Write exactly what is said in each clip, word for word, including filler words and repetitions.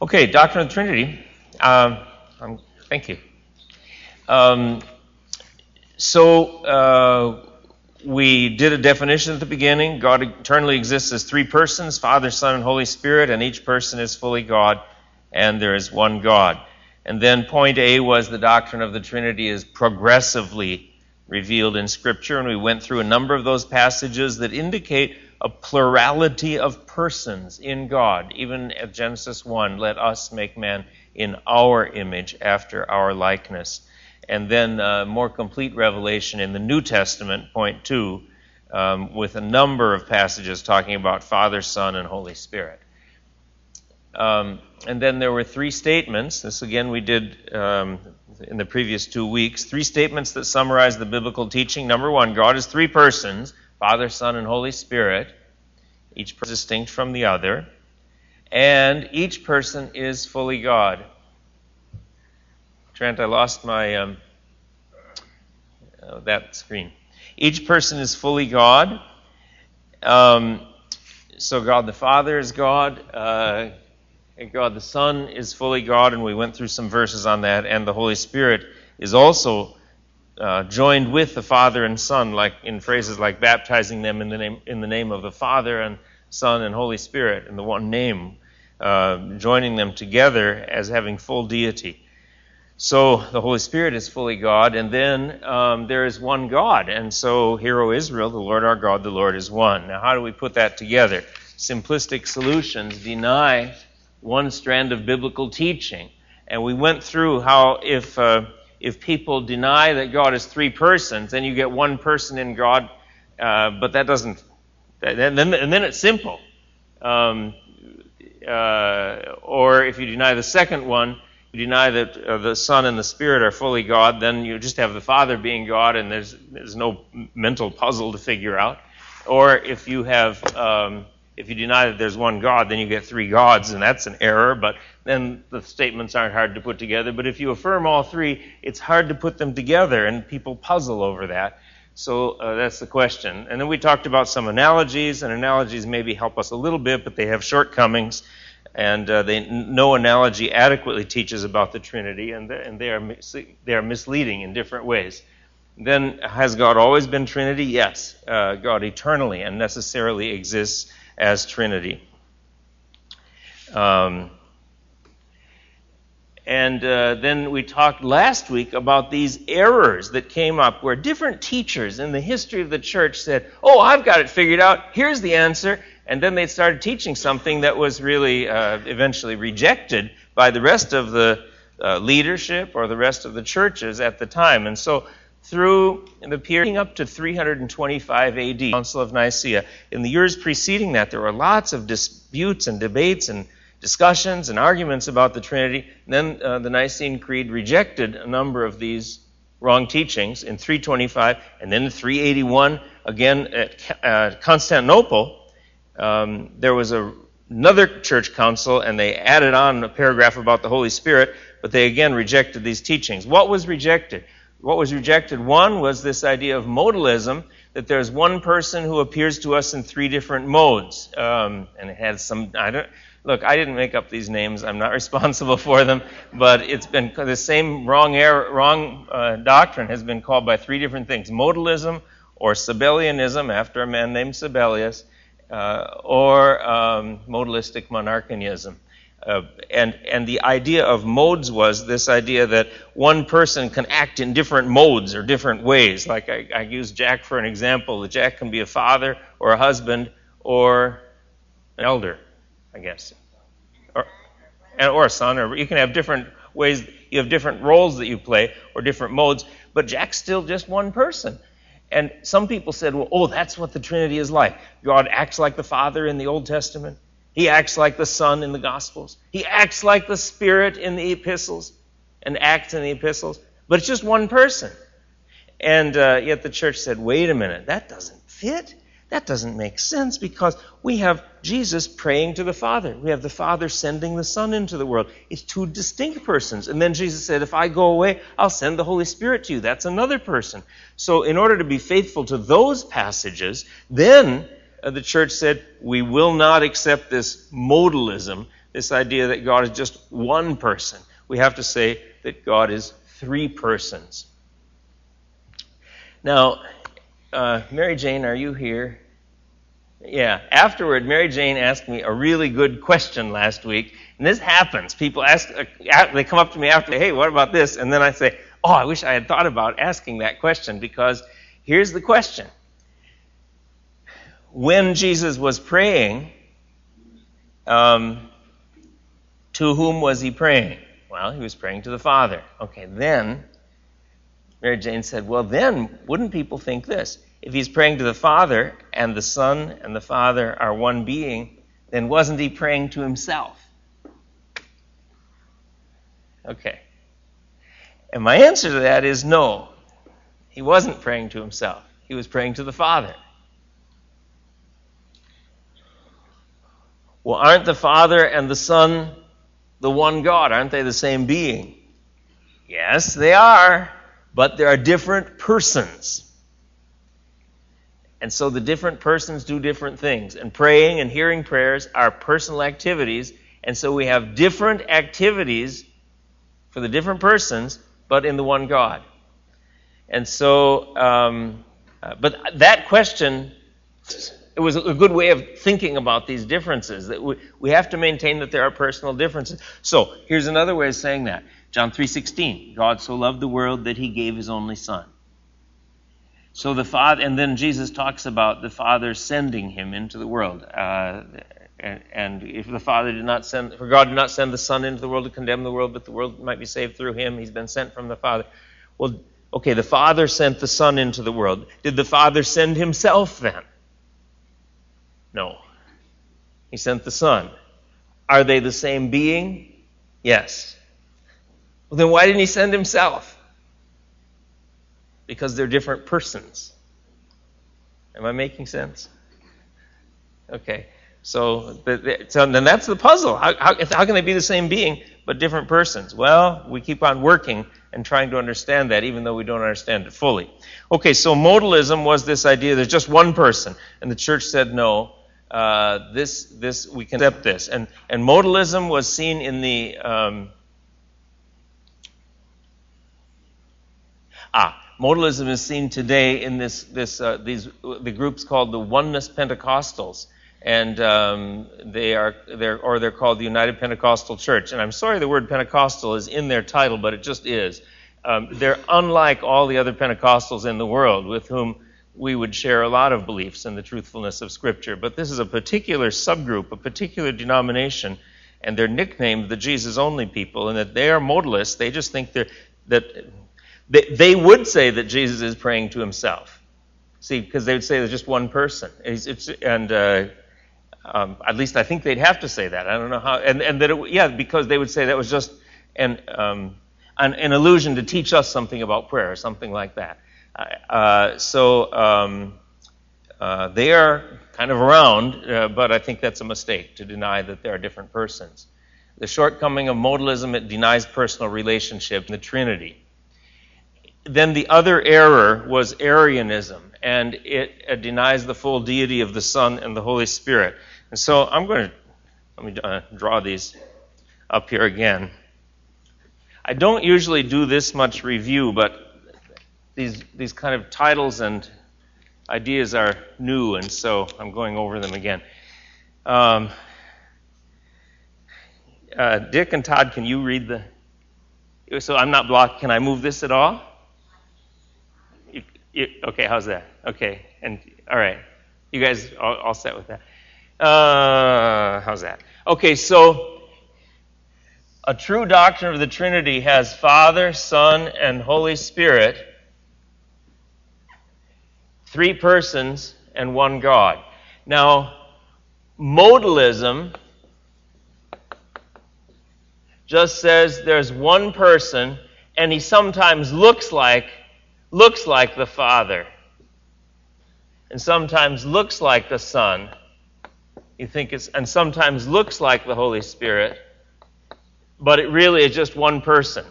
Okay, Doctrine of the Trinity. Um, um, thank you. Um, so uh, we did a definition at the beginning. God eternally exists as three persons, Father, Son, and Holy Spirit, and each person is fully God, and there is one God. And then point A was the doctrine of the Trinity is progressively revealed in Scripture, and we went through a number of those passages that indicate a plurality of persons in God. Even at Genesis one, let us make man in our image after our likeness. And then uh, more complete revelation in the New Testament, point two, um, with a number of passages talking about Father, Son, and Holy Spirit. Um, and then there were three statements. This, again, we did um, in the previous two weeks. Three statements that summarize the biblical teaching. Number one, God is three persons, Father, Son, and Holy Spirit, each person distinct from the other, and each person is fully God. Trent, I lost my, um, oh, that screen. Each person is fully God. Um, so God the Father is God, uh, and God the Son is fully God, and we went through some verses on that, and the Holy Spirit is also Uh, joined with the Father and Son, like in phrases like baptizing them in the name in the name of the Father and Son and Holy Spirit, in the one name, uh, joining them together as having full deity. So the Holy Spirit is fully God, and then um, there is one God. And so, hear, O Israel, the Lord our God, the Lord is one. Now, how do we put that together? Simplistic solutions deny one strand of biblical teaching. And we went through how if... Uh, If people deny that God is three persons, then you get one person in God, uh, but that doesn't... Then, then, and then it's simple. Um, uh, or if you deny the second one, you deny that uh, the Son and the Spirit are fully God, then you just have the Father being God, and there's there's no mental puzzle to figure out. Or if you have... Um, if you deny that there's one God, then you get three gods, and that's an error, but then the statements aren't hard to put together. But if you affirm all three, it's hard to put them together, and people puzzle over that. So uh, that's the question. And then we talked about some analogies, and analogies maybe help us a little bit, but they have shortcomings, and uh, they, no analogy adequately teaches about the Trinity, and, the, and they are mis- they are misleading in different ways. Then, has God always been Trinity? Yes. Uh, God eternally and necessarily exists as Trinity. Um, and uh, then we talked last week about these errors that came up where different teachers in the history of the church said, oh, I've got it figured out, here's the answer, and then they started teaching something that was really uh, eventually rejected by the rest of the uh, leadership or the rest of the churches at the time. And so through the period up to three twenty-five A D, Council of Nicaea. In the years preceding that, there were lots of disputes and debates and discussions and arguments about the Trinity. And then uh, the Nicene Creed rejected a number of these wrong teachings in three twenty-five, and then in three eighty-one, again at uh, Constantinople, um, there was a, another church council, and they added on a paragraph about the Holy Spirit, but they again rejected these teachings. What was rejected? What was rejected, one, was this idea of modalism, that there's one person who appears to us in three different modes. Um, and it had some, I don't, look, I didn't make up these names. I'm not responsible for them. But it's been, the same wrong error, wrong uh, doctrine has been called by three different things. Modalism, or Sabellianism, after a man named Sabellius, uh, or um, modalistic monarchianism. Uh, and and the idea of modes was this idea that one person can act in different modes or different ways. Like I, I use Jack for an example. Jack can be a father or a husband or an elder, I guess, or or a son. Or you can have different ways. You have different roles that you play or different modes. But Jack's still just one person. And some people said, well, oh, that's what the Trinity is like. God acts like the Father in the Old Testament. He acts like the Son in the Gospels. He acts like the Spirit in the epistles and acts in the epistles. But it's just one person. And uh, yet the church said, wait a minute, that doesn't fit. That doesn't make sense because we have Jesus praying to the Father. We have the Father sending the Son into the world. It's two distinct persons. And then Jesus said, if I go away, I'll send the Holy Spirit to you. That's another person. So in order to be faithful to those passages, then... the church said, we will not accept this modalism this idea that God is just one person. We have to say that God is three persons. Now, uh, Mary Jane, are you here? Yeah. Afterward, Mary Jane asked me a really good question last week. And this happens. People ask, uh, they come up to me after, hey, what about this? And then I say, oh, I wish I had thought about asking that question, because here's the question. When Jesus was praying, um, to whom was he praying? Well, he was praying to the Father. Okay, then Mary Jane said, well, then wouldn't people think this? If he's praying to the Father, and the Son and the Father are one being, then wasn't he praying to himself? Okay. And my answer to that is no. He wasn't praying to himself. He was praying to the Father. Well, aren't the Father and the Son the one God? Aren't they the same being? Yes, they are, but there are different persons. And so the different persons do different things. And praying and hearing prayers are personal activities. And so we have different activities for the different persons, but in the one God. And so, um, uh, but that question, it was a good way of thinking about these differences. That we, we have to maintain that there are personal differences. So here's another way of saying that. John three sixteen, God so loved the world that he gave his only Son. So the Father, and then Jesus talks about the Father sending him into the world. Uh, and, and if the Father did not send, for God did not send the Son into the world to condemn the world, but the world might be saved through him. He's been sent from the Father. Well, okay, the Father sent the Son into the world. Did the Father send himself then? No. He sent the Son. Are they the same being? Yes. Well, then why didn't he send himself? Because they're different persons. Am I making sense? Okay. So, so then that's the puzzle. How, how, how can they be the same being but different persons? Well, we keep on working and trying to understand that, even though we don't understand it fully. Okay, so modalism was this idea there's just one person, and the church said no. Uh, this, this, we can accept this, and and modalism was seen in the um, ah. Modalism is seen today in this this uh, these the groups called the Oneness Pentecostals, and um, they are they're or they're called the United Pentecostal Church. And I'm sorry the word Pentecostal is in their title, but it just is. Um, they're unlike all the other Pentecostals in the world, with whom we would share a lot of beliefs in the truthfulness of Scripture. But this is a particular subgroup, a particular denomination, and they're nicknamed the Jesus Only people, and that they are modalists. They just think they're that. They would say that Jesus is praying to himself. See, because they would say there's just one person. It's, it's, and uh, um, at least I think they'd have to say that. I don't know how. And, and that, it, yeah, because they would say that was just an, um, an, an allusion to teach us something about prayer or something like that. Uh, so um, uh, they are kind of around, uh, but I think that's a mistake to deny that there are different persons. The shortcoming of modalism, it denies personal relationship in the Trinity. Then the other error was Arianism, and it, it denies the full deity of the Son and the Holy Spirit. And so I'm going to, let me uh, draw these up here again. I don't usually do this much review, but these these kind of titles and ideas are new, and so I'm going over them again. Um, uh, Dick and Todd, can you read the, so I'm not blocked, can I move this at all? Okay, how's that? Okay, and all right. You guys all, all set with that. Uh, how's that? Okay, so a true doctrine of the Trinity has Father, Son, and Holy Spirit, three persons, and one God. Now, modalism just says there's one person, and he sometimes looks like looks like the Father, and sometimes looks like the Son. You think it's, and sometimes looks like the Holy Spirit, but it really is just one person.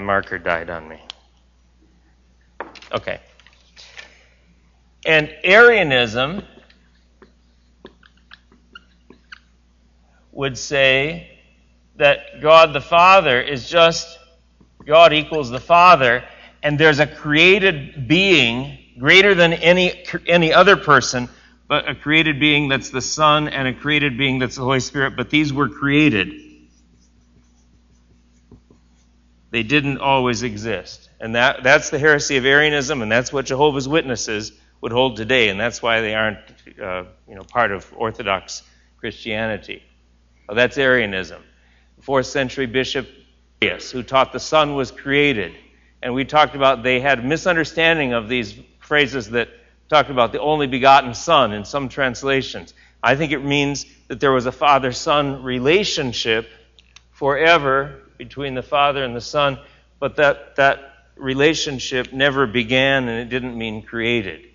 my marker died on me. Okay. And Arianism would say that God the Father is just God equals the Father, and there's a created being greater than any any other person, but a created being that's the Son and a created being that's the Holy Spirit, but these were created. They didn't always exist. And that that's the heresy of Arianism, and that's what Jehovah's Witnesses would hold today, and that's why they aren't uh, you know, part of Orthodox Christianity. Well, that's Arianism. Fourth century Bishop Arius, who taught the Son was created. And we talked about they had misunderstanding of these phrases that talked about the only begotten Son in some translations. I think it means that there was a father-son relationship forever between the Father and the Son, but that, that relationship never began, and it didn't mean created.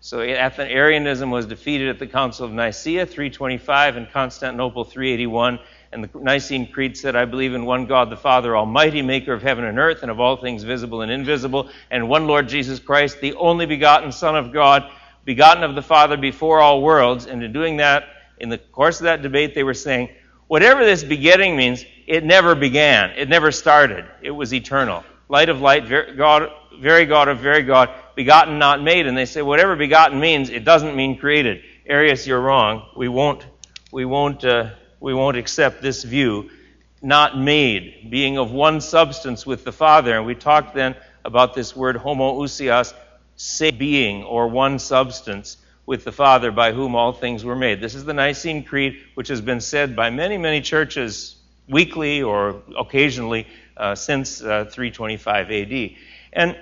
So Arianism was defeated at the Council of Nicaea, three twenty-five, and Constantinople, three eighty-one. And the Nicene Creed said, I believe in one God, the Father Almighty, maker of heaven and earth, and of all things visible and invisible, and one Lord Jesus Christ, the only begotten Son of God, begotten of the Father before all worlds. And in doing that, in the course of that debate, they were saying, whatever this begetting means, it never began. It never started. It was eternal. Light of light, very God, very God of very God, begotten, not made. And they say, whatever begotten means, it doesn't mean created. Arius, you're wrong. We won't, we won't, uh, we won't accept this view. Not made, being of one substance with the Father. And we talked then about this word homoousios, being or one substance with the Father by whom all things were made. This is the Nicene Creed, which has been said by many, many churches weekly or occasionally uh, since uh, three twenty-five A D. And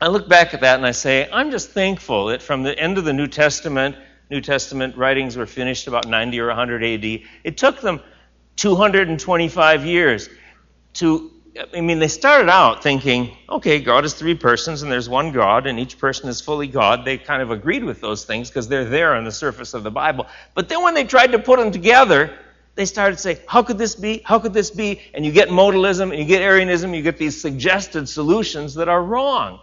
I look back at that and I say, I'm just thankful that from the end of the New Testament, New Testament writings were finished about ninety or one hundred A D. It took them two hundred twenty-five years to, I mean, they started out thinking, okay, God is three persons and there's one God and each person is fully God. They kind of agreed with those things because they're there on the surface of the Bible. But then when they tried to put them together, they started to say, how could this be? How could this be? And you get modalism and you get Arianism, you get these suggested solutions that are wrong.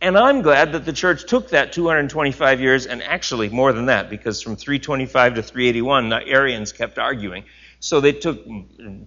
And I'm glad that the church took that two hundred twenty-five years, and actually more than that, because from three twenty-five to three eighty-one, the Arians kept arguing. So they took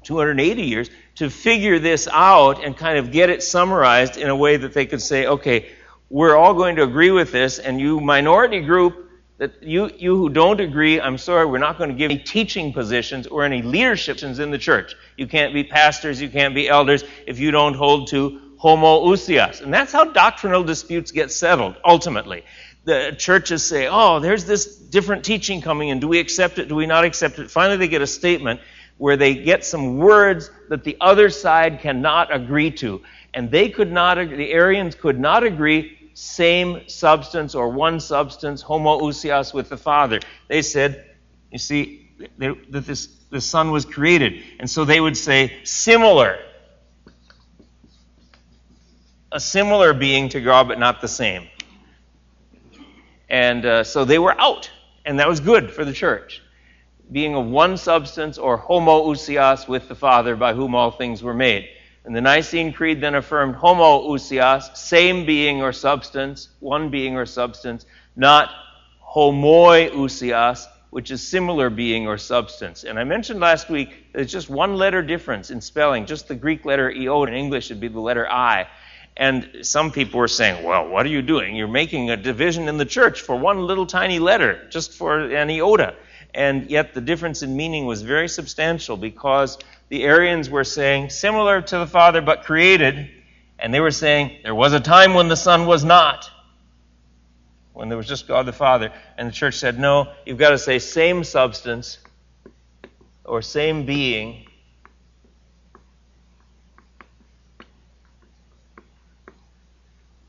two hundred eighty years to figure this out and kind of get it summarized in a way that they could say, okay, we're all going to agree with this, and you minority group, that you, you who don't agree, I'm sorry, we're not going to give any teaching positions or any leadership positions in the church. You can't be pastors, you can't be elders if you don't hold to homoousios. And that's how doctrinal disputes get settled, ultimately. The churches say, oh, there's this different teaching coming in. Do we accept it? Do we not accept it? Finally, they get a statement where they get some words that the other side cannot agree to. And they could not agree, the Arians could not agree, same substance or one substance, homoousios with the Father. They said, you see, they, that this, the Son was created. And so they would say, similar. A similar being to God, but not the same. And uh, so they were out, and that was good for the church. Being of one substance or homoousios with the Father by whom all things were made. And the Nicene Creed then affirmed homoousios, same being or substance, one being or substance, not homoiousios, which is similar being or substance. And I mentioned last week there's just one letter difference in spelling. Just the Greek letter io in English would be the letter I. And some people were saying, well, what are you doing? You're making a division in the church for one little tiny letter, just for an iota. And yet the difference in meaning was very substantial because the Arians were saying, similar to the Father but created, and they were saying, there was a time when the Son was not, when there was just God the Father. And the church said, no, you've got to say same substance or same being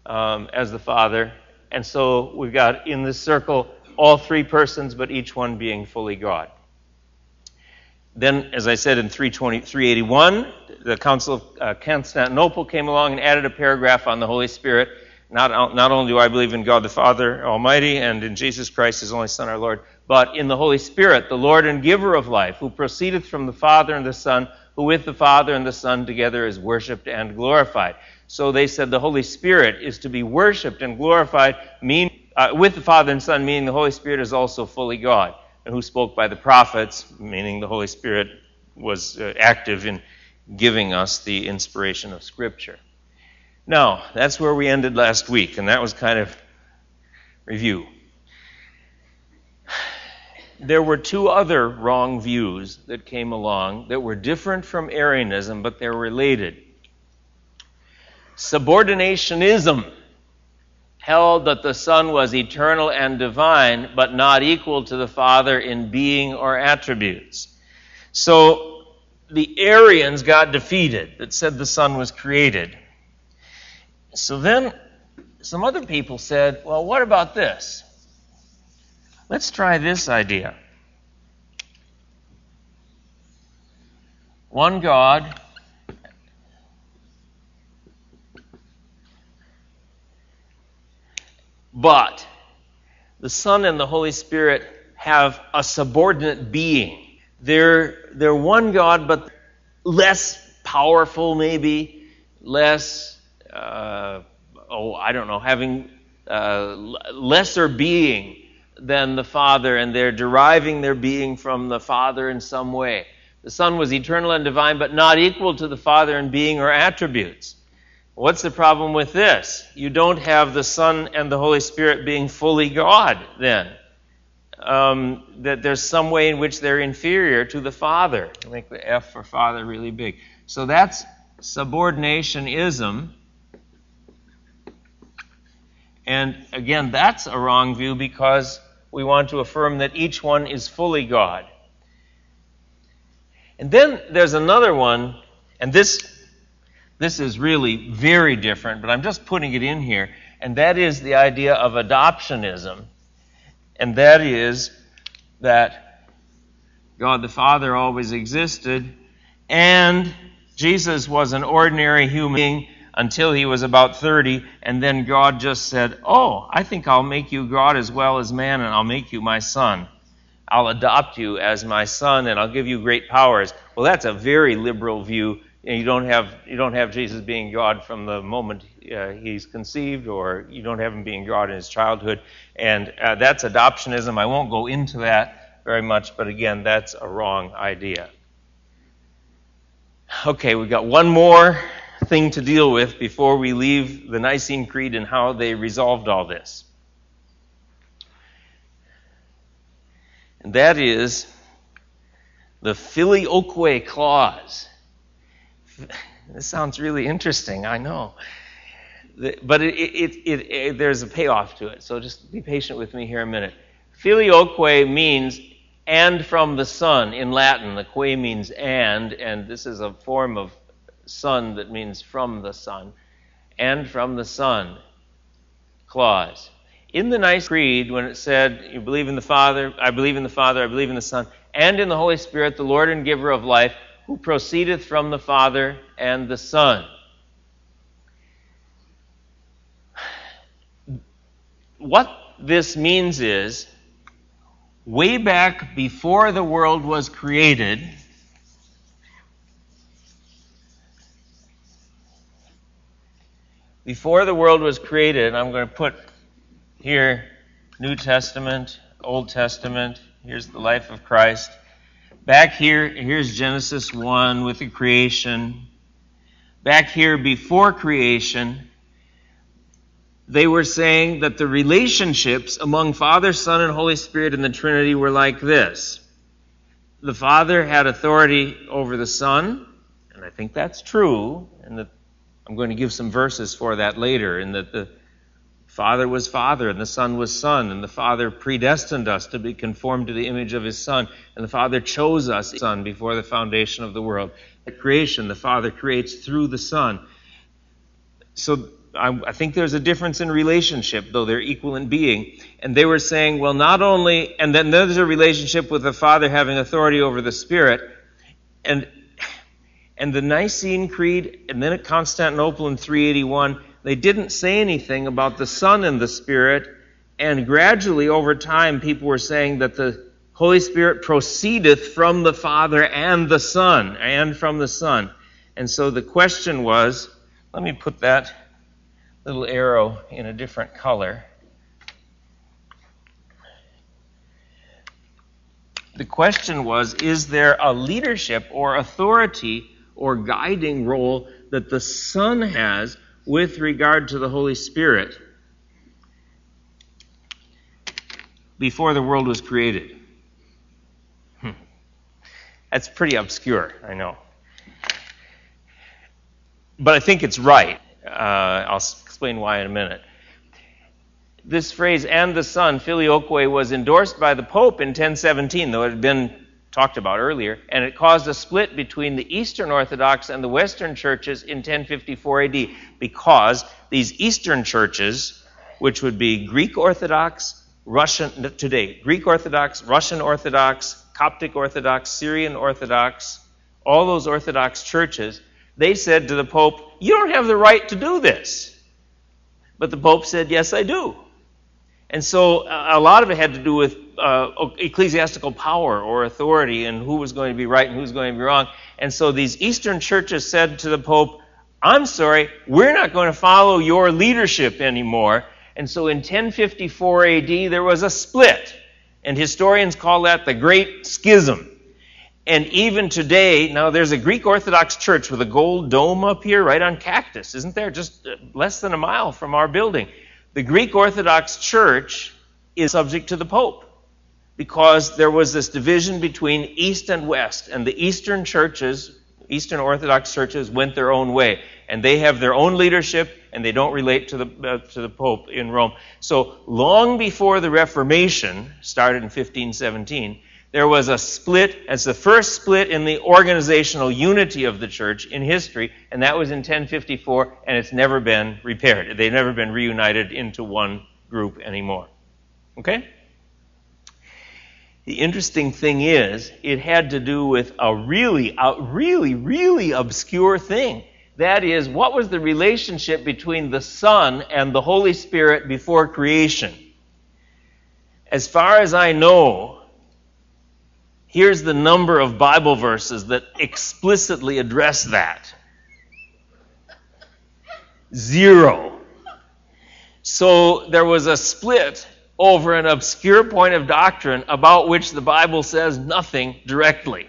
um, as the Father. And so we've got in this circle all three persons, but each one being fully God. Then, as I said, in three eighty-one, the Council of uh, Constantinople came along and added a paragraph on the Holy Spirit. Not, not only do I believe in God the Father Almighty and in Jesus Christ, His only Son, our Lord, but in the Holy Spirit, the Lord and giver of life, who proceedeth from the Father and the Son, who with the Father and the Son together is worshipped and glorified. So they said the Holy Spirit is to be worshipped and glorified, mean, uh, with the Father and Son, meaning the Holy Spirit is also fully God, and who spoke by the prophets, meaning the Holy Spirit was uh, active in giving us the inspiration of Scripture. Now, that's where we ended last week, and that was kind of review. There were two other wrong views that came along that were different from Arianism, but they're related. Subordinationism held that the Son was eternal and divine, but not equal to the Father in being or attributes. So the Arians got defeated that said the Son was created. So then some other people said, well, what about this? Let's try this idea. One God, but the Son and the Holy Spirit have a subordinate being. They're, they're one God, but less powerful maybe, less, uh, oh, I don't know, having uh, lesser being than the Father, and they're deriving their being from the Father in some way. The Son was eternal and divine, but not equal to the Father in being or attributes. What's the problem with this? You don't have the Son and the Holy Spirit being fully God, then. Um, that there's some way in which they're inferior to the Father. I make the F for Father really big. So that's subordinationism. And again, that's a wrong view because we want to affirm that each one is fully God. And then there's another one, and this, this is really very different, but I'm just putting it in here, and that is the idea of adoptionism. And that is that God the Father always existed, and Jesus was an ordinary human being until he was about thirty, and then God just said, oh, I think I'll make you God as well as man, and I'll make you my son. I'll adopt you as my son, and I'll give you great powers. Well, that's a very liberal view. You don't have, you don't have Jesus being God from the moment uh, he's conceived, or you don't have him being God in his childhood, and uh, that's adoptionism. I won't go into that very much, but again, that's a wrong idea. Okay, we've got one more thing to deal with before we leave the Nicene Creed and how they resolved all this. And that is the Filioque clause. This sounds really interesting, I know. But it, it, it, it, there's a payoff to it, so just be patient with me here a minute. Filioque means and from the Son in Latin. The que means and, and this is a form of Son that means from the Son, and from the Son clause. In the Nicene Creed, when it said, you believe in the Father, I believe in the Father, I believe in the Son, and in the Holy Spirit, the Lord and giver of life, who proceedeth from the Father and the Son. What this means is, way back before the world was created, Before the world was created, I'm going to put here New Testament, Old Testament, here's the life of Christ. Back here, here's Genesis one with the creation. Back here before creation, they were saying that the relationships among Father, Son, and Holy Spirit in the Trinity were like this. The Father had authority over the Son, and I think that's true, and the I'm going to give some verses for that later, in that the Father was Father, and the Son was Son, and the Father predestined us to be conformed to the image of His Son, and the Father chose us, Son, before the foundation of the world. At creation, the Father creates through the Son. So I, I think there's a difference in relationship, though they're equal in being. And they were saying, well, not only, and then there's a relationship with the Father having authority over the Spirit, and And the Nicene Creed, and then at Constantinople in three eighty-one, they didn't say anything about the Son and the Spirit, and gradually over time people were saying that the Holy Spirit proceedeth from the Father and the Son, and from the Son. And so the question was, let me put that little arrow in a different color. The question was, is there a leadership or authority or guiding role that the Son has with regard to the Holy Spirit before the world was created? Hmm. That's pretty obscure, I know. But I think it's right. Uh, I'll explain why in a minute. This phrase, and the Son, Filioque, was endorsed by the Pope in ten seventeen, though it had been talked about earlier, and it caused a split between the Eastern Orthodox and the Western churches in ten fifty-four A D, because these Eastern churches, which would be Greek Orthodox, Russian, today, Greek Orthodox, Russian Orthodox, Coptic Orthodox, Syrian Orthodox, all those Orthodox churches, they said to the Pope, "You don't have the right to do this." But the Pope said, "Yes, I do." And so a lot of it had to do with uh, ecclesiastical power or authority and who was going to be right and who was going to be wrong. And so these Eastern churches said to the Pope, "I'm sorry, we're not going to follow your leadership anymore." And so in ten fifty-four A D, there was a split. And historians call that the Great Schism. And even today, now there's a Greek Orthodox church with a gold dome up here right on Cactus, isn't there? Just less than a mile from our building. The Greek Orthodox Church is subject to the Pope because there was this division between East and West, and the Eastern churches, Eastern Orthodox churches, went their own way, and they have their own leadership, and they don't relate to the uh, to the Pope in Rome. So long before the Reformation started in fifteen seventeen, there was a split. It's the first split in the organizational unity of the church in history, and that was in ten fifty-four, and it's never been repaired. They've never been reunited into one group anymore. Okay? The interesting thing is, it had to do with a really, a really, really obscure thing. That is, what was the relationship between the Son and the Holy Spirit before creation? As far as I know, here's the number of Bible verses that explicitly address that. Zero. So there was a split over an obscure point of doctrine about which the Bible says nothing directly.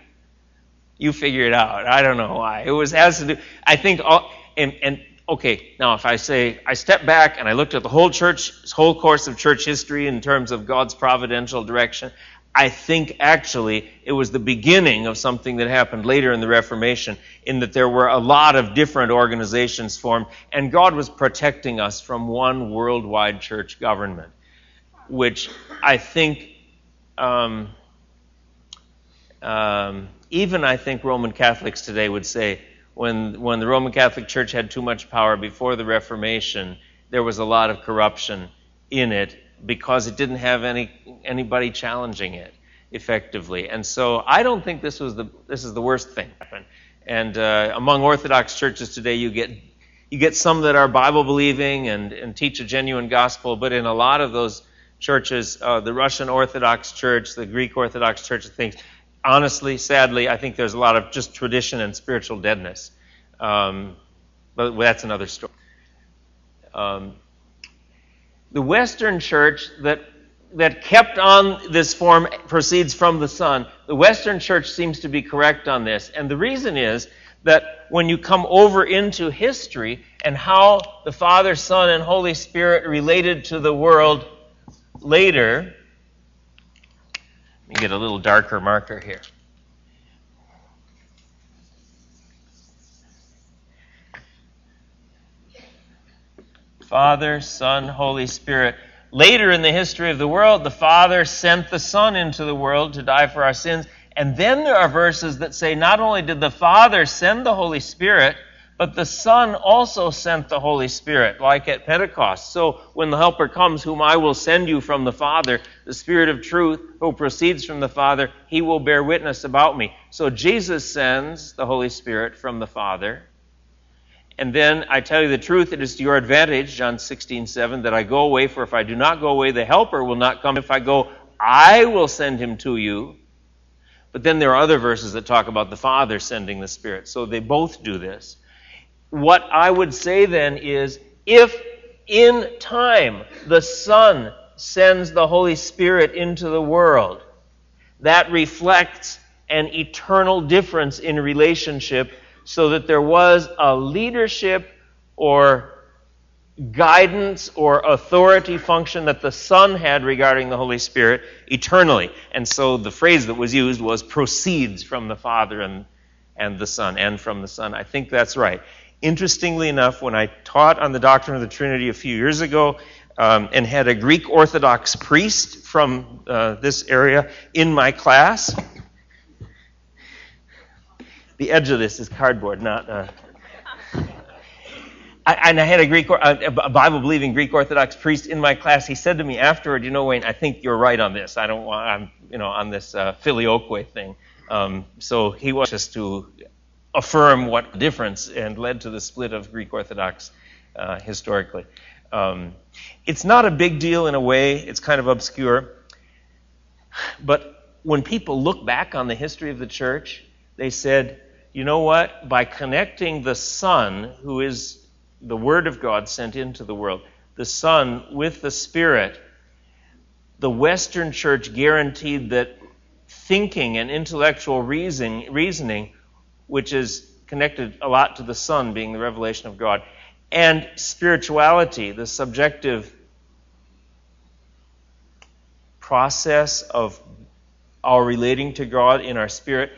You figure it out. I don't know why. It was has to do, I think, all, and, and okay, now if I say, I step back and I looked at the whole church, whole course of church history in terms of God's providential direction, I think actually it was the beginning of something that happened later in the Reformation, in that there were a lot of different organizations formed, and God was protecting us from one worldwide church government, which I think um, um, even I think Roman Catholics today would say, when when the Roman Catholic Church had too much power before the Reformation, there was a lot of corruption in it, because it didn't have any anybody challenging it effectively. And so I don't think this was the this is the worst thing that happened. And uh, among Orthodox churches today, you get you get some that are Bible believing and and teach a genuine gospel, but in a lot of those churches, uh, the Russian Orthodox Church, the Greek Orthodox Church, things, honestly, sadly, I think there's a lot of just tradition and spiritual deadness. Um, but that's another story. Um, The Western church that that kept on this form proceeds from the Son. The Western church seems to be correct on this. And the reason is that when you come over into history and how the Father, Son, and Holy Spirit related to the world later, let me get a little darker marker here. Father, Son, Holy Spirit. Later in the history of the world, the Father sent the Son into the world to die for our sins. And then there are verses that say not only did the Father send the Holy Spirit, but the Son also sent the Holy Spirit, like at Pentecost. So when the Helper comes, whom I will send you from the Father, the Spirit of truth, who proceeds from the Father, he will bear witness about me. So Jesus sends the Holy Spirit from the Father. And then I tell you the truth, it is to your advantage, John sixteen seven, that I go away, for if I do not go away, the Helper will not come. If I go, I will send him to you. But then there are other verses that talk about the Father sending the Spirit. So they both do this. What I would say then is, if in time the Son sends the Holy Spirit into the world, that reflects an eternal difference in relationship, so that there was a leadership or guidance or authority function that the Son had regarding the Holy Spirit eternally. And so the phrase that was used was proceeds from the Father and, and the Son, and from the Son. I think that's right. Interestingly enough, when I taught on the Doctrine of the Trinity a few years ago, um, and had a Greek Orthodox priest from uh, this area in my class, the edge of this is cardboard, not... Uh, I, and I had a Greek, a Bible-believing Greek Orthodox priest in my class. He said to me afterward, "You know, Wayne, I think you're right on this. I don't want, I'm, you know, on this uh, Filioque thing." Um, so he wants us to affirm what difference and led to the split of Greek Orthodox uh, historically. Um, it's not a big deal in a way. It's kind of obscure. But when people look back on the history of the church, they said, "You know what? By connecting the Son, who is the Word of God sent into the world, the Son with the Spirit, the Western Church guaranteed that thinking and intellectual reason, reasoning, which is connected a lot to the Son being the revelation of God, and spirituality, the subjective process of our relating to God in our spirit,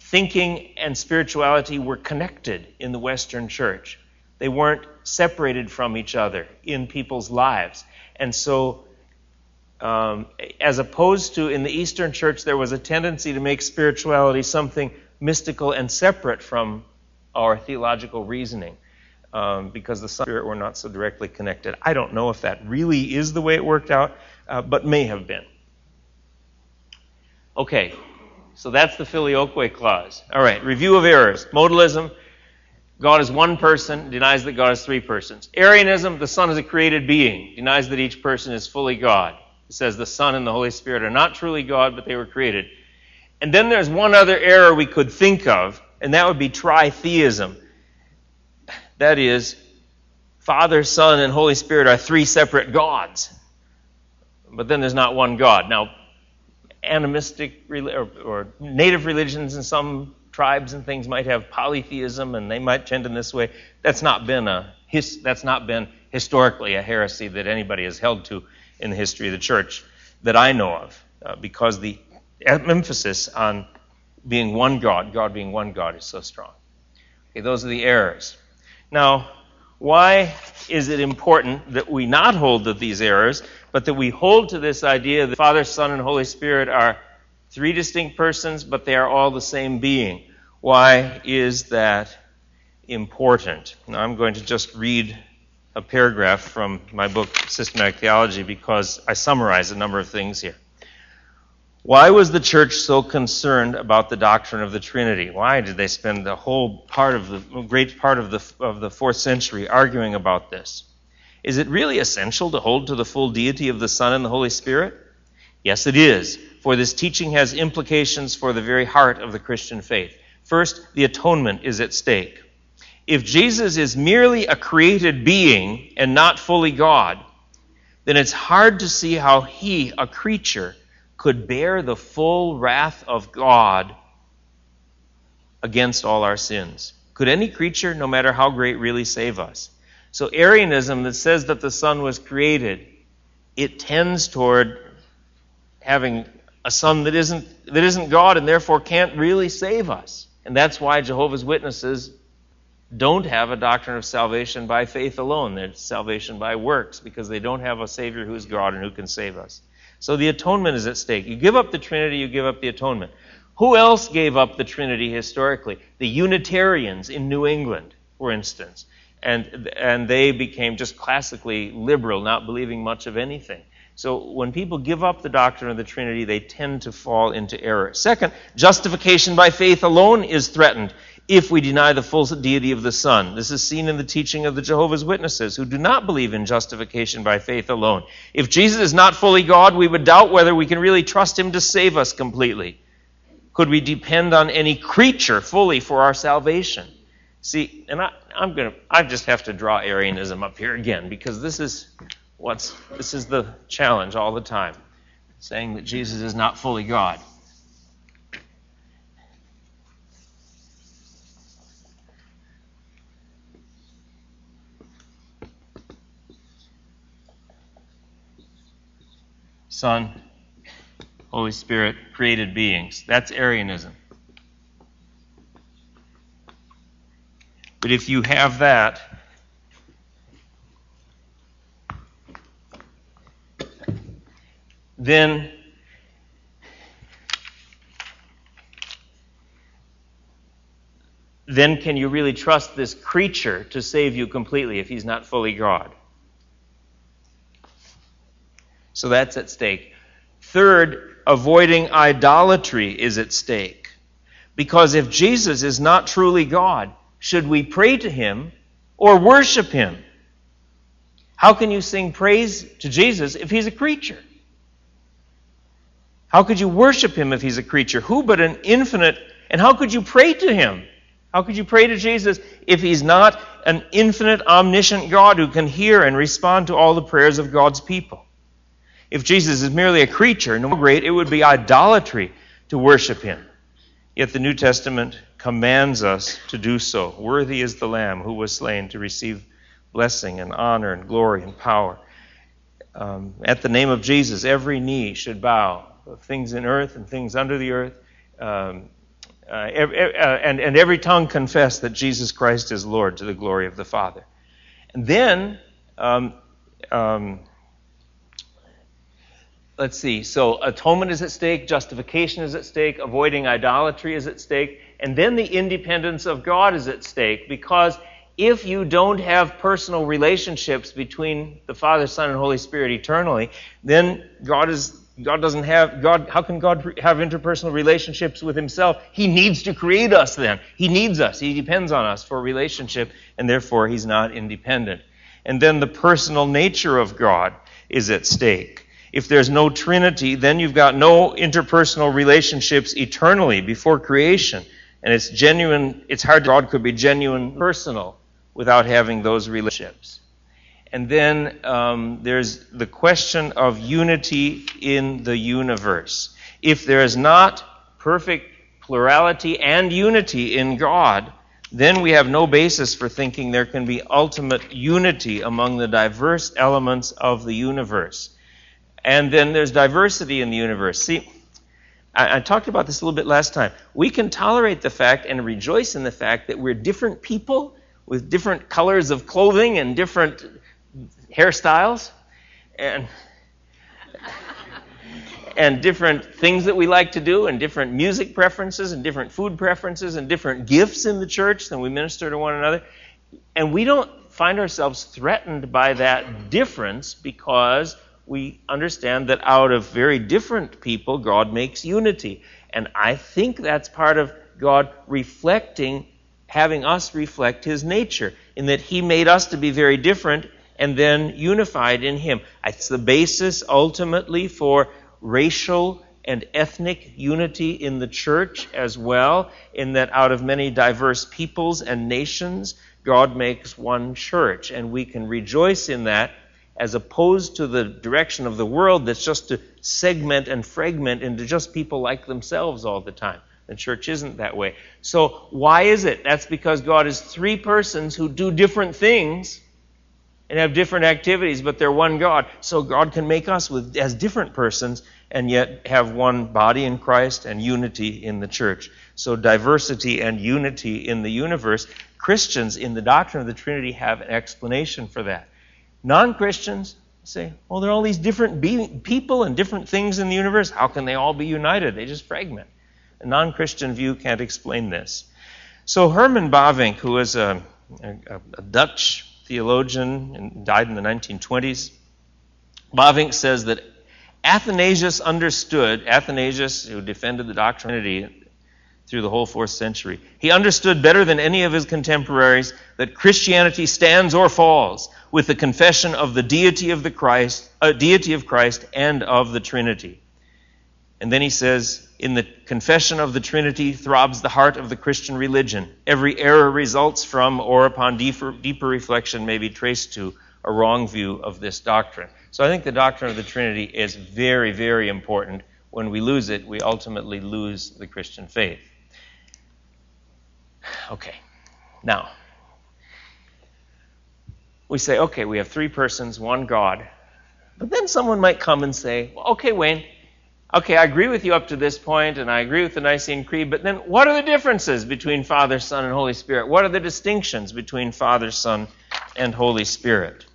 thinking and spirituality were connected in the Western Church. They weren't separated from each other in people's lives. And so, um, as opposed to in the Eastern Church, there was a tendency to make spirituality something mystical and separate from our theological reasoning, um, because the Son and Spirit were not so directly connected. I don't know if that really is the way it worked out, uh, but may have been. Okay, so that's the Filioque clause. All right, review of errors. Modalism: God is one person, denies that God is three persons. Arianism: the Son is a created being, denies that each person is fully God. It says the Son and the Holy Spirit are not truly God, but they were created. And then there's one other error we could think of, and that would be tritheism. That is, Father, Son, and Holy Spirit are three separate gods. But then there's not one God. Now, animistic or, or native religions in some tribes and things might have polytheism, and they might tend in this way. That's not been a his, that's not been historically a heresy that anybody has held to in the history of the church that I know of, uh, because the emphasis on being one God, God being one God, is so strong. Okay, those are the errors. Now, why is it important that we not hold to these errors, but that we hold to this idea that Father, Son, and Holy Spirit are three distinct persons, but they are all the same being? Why is that important? Now, I'm going to just read a paragraph from my book, Systematic Theology, because I summarize a number of things here. Why was the church so concerned about the doctrine of the Trinity? Why did they spend the whole part of the great part of the of the fourth century arguing about this? Is it really essential to hold to the full deity of the Son and the Holy Spirit? Yes, it is, for this teaching has implications for the very heart of the Christian faith. First, the atonement is at stake. If Jesus is merely a created being and not fully God, then it's hard to see how he, a creature, could bear the full wrath of God against all our sins. Could any creature, no matter how great, really save us? So Arianism, that says that the Son was created, it tends toward having a son that isn't that isn't God and therefore can't really save us. And that's why Jehovah's Witnesses don't have a doctrine of salvation by faith alone. They're salvation by works, because they don't have a Savior who is God and who can save us. So the atonement is at stake. You give up the Trinity, you give up the atonement. Who else gave up the Trinity historically? The Unitarians in New England, for instance. And, and they became just classically liberal, not believing much of anything. So when people give up the doctrine of the Trinity, they tend to fall into error. Second, justification by faith alone is threatened if we deny the full deity of the Son. This is seen in the teaching of the Jehovah's Witnesses, who do not believe in justification by faith alone. If Jesus is not fully God, we would doubt whether we can really trust him to save us completely. Could we depend on any creature fully for our salvation? See, and I, I'm gonna, I just have to draw Arianism up here again, because this is what's, this is the challenge all the time, saying that Jesus is not fully God. Son, Holy Spirit, created beings. That's Arianism. But if you have that, then then can you really trust this creature to save you completely if he's not fully God? So that's at stake. Third, avoiding idolatry is at stake. Because if Jesus is not truly God, should we pray to him or worship him? How can you sing praise to Jesus if he's a creature? How could you worship him if he's a creature? Who but an infinite? And how could you pray to him? How could you pray to Jesus if he's not an infinite, omniscient God who can hear and respond to all the prayers of God's people? If Jesus is merely a creature, no great, it would be idolatry to worship him. Yet the New Testament commands us to do so. Worthy is the Lamb who was slain to receive blessing and honor and glory and power. Um, at the name of Jesus, every knee should bow, of things in earth and things under the earth, um, uh, every, uh, and, and every tongue confess that Jesus Christ is Lord to the glory of the Father. And then... Um, um, Let's see, so atonement is at stake, justification is at stake, avoiding idolatry is at stake, and then the independence of God is at stake, because if you don't have personal relationships between the Father, Son, and Holy Spirit eternally, then God is God doesn't have God. How can God have interpersonal relationships with himself? He needs to create us then. He needs us. He depends on us for relationship, and therefore he's not independent. And then the personal nature of God is at stake. If there's no Trinity, then you've got no interpersonal relationships eternally before creation. And it's genuine, it's hard to God could be genuine personal without having those relationships. And then um, there's the question of unity in the universe. If there is not perfect plurality and unity in God, then we have no basis for thinking there can be ultimate unity among the diverse elements of the universe. And then there's diversity in the universe. See, I, I talked about this a little bit last time. We can tolerate the fact and rejoice in the fact that we're different people with different colors of clothing and different hairstyles and, and different things that we like to do and different music preferences and different food preferences and different gifts in the church that we minister to one another. And we don't find ourselves threatened by that difference because... we understand that out of very different people, God makes unity. And I think that's part of God reflecting, having us reflect his nature, in that he made us to be very different and then unified in him. It's the basis ultimately for racial and ethnic unity in the church as well, in that out of many diverse peoples and nations, God makes one church. And we can rejoice in that, as opposed to the direction of the world that's just to segment and fragment into just people like themselves all the time. The church isn't that way. So why is it? That's because God is three persons who do different things and have different activities, but they're one God. So God can make us with as different persons and yet have one body in Christ and unity in the church. So diversity and unity in the universe. Christians in the doctrine of the Trinity have an explanation for that. Non-Christians say, well, there are all these different be- people and different things in the universe. How can they all be united? They just fragment. A non-Christian view can't explain this. So Herman Bavinck, who was a, a, a Dutch theologian and died in the nineteen twenties, Bavinck says that Athanasius understood, Athanasius, who defended the Doctrine of the Trinity, through the whole fourth century. He understood better than any of his contemporaries that Christianity stands or falls with the confession of the deity of the Christ, uh, deity of Christ and of the Trinity. And then he says, in the confession of the Trinity throbs the heart of the Christian religion. Every error results from or upon deeper, deeper reflection may be traced to a wrong view of this doctrine. So I think the doctrine of the Trinity is very, very important. When we lose it, we ultimately lose the Christian faith. Okay, now, we say, okay, we have three persons, one God. But then someone might come and say, well, okay, Wayne, okay, I agree with you up to this point, and I agree with the Nicene Creed, but then what are the differences between Father, Son, and Holy Spirit? What are the distinctions between Father, Son, and Holy Spirit?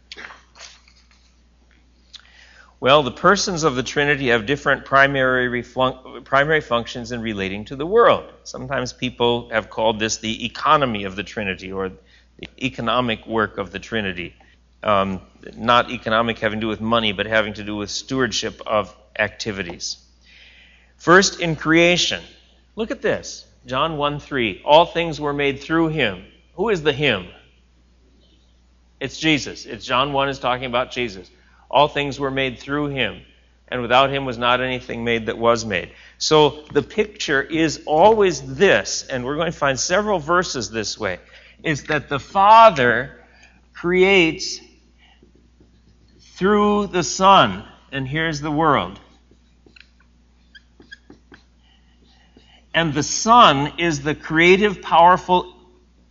Well, the persons of the Trinity have different primary refun- primary functions in relating to the world. Sometimes people have called this the economy of the Trinity or the economic work of the Trinity. Um, not economic having to do with money, but having to do with stewardship of activities. First, in creation. Look at this. John one three. All things were made through him. Who is the him? It's Jesus. It's John one is talking about Jesus. All things were made through him, and without him was not anything made that was made. So the picture is always this, and we're going to find several verses this way, is that the Father creates through the Son, and here's the world. And the Son is the creative, powerful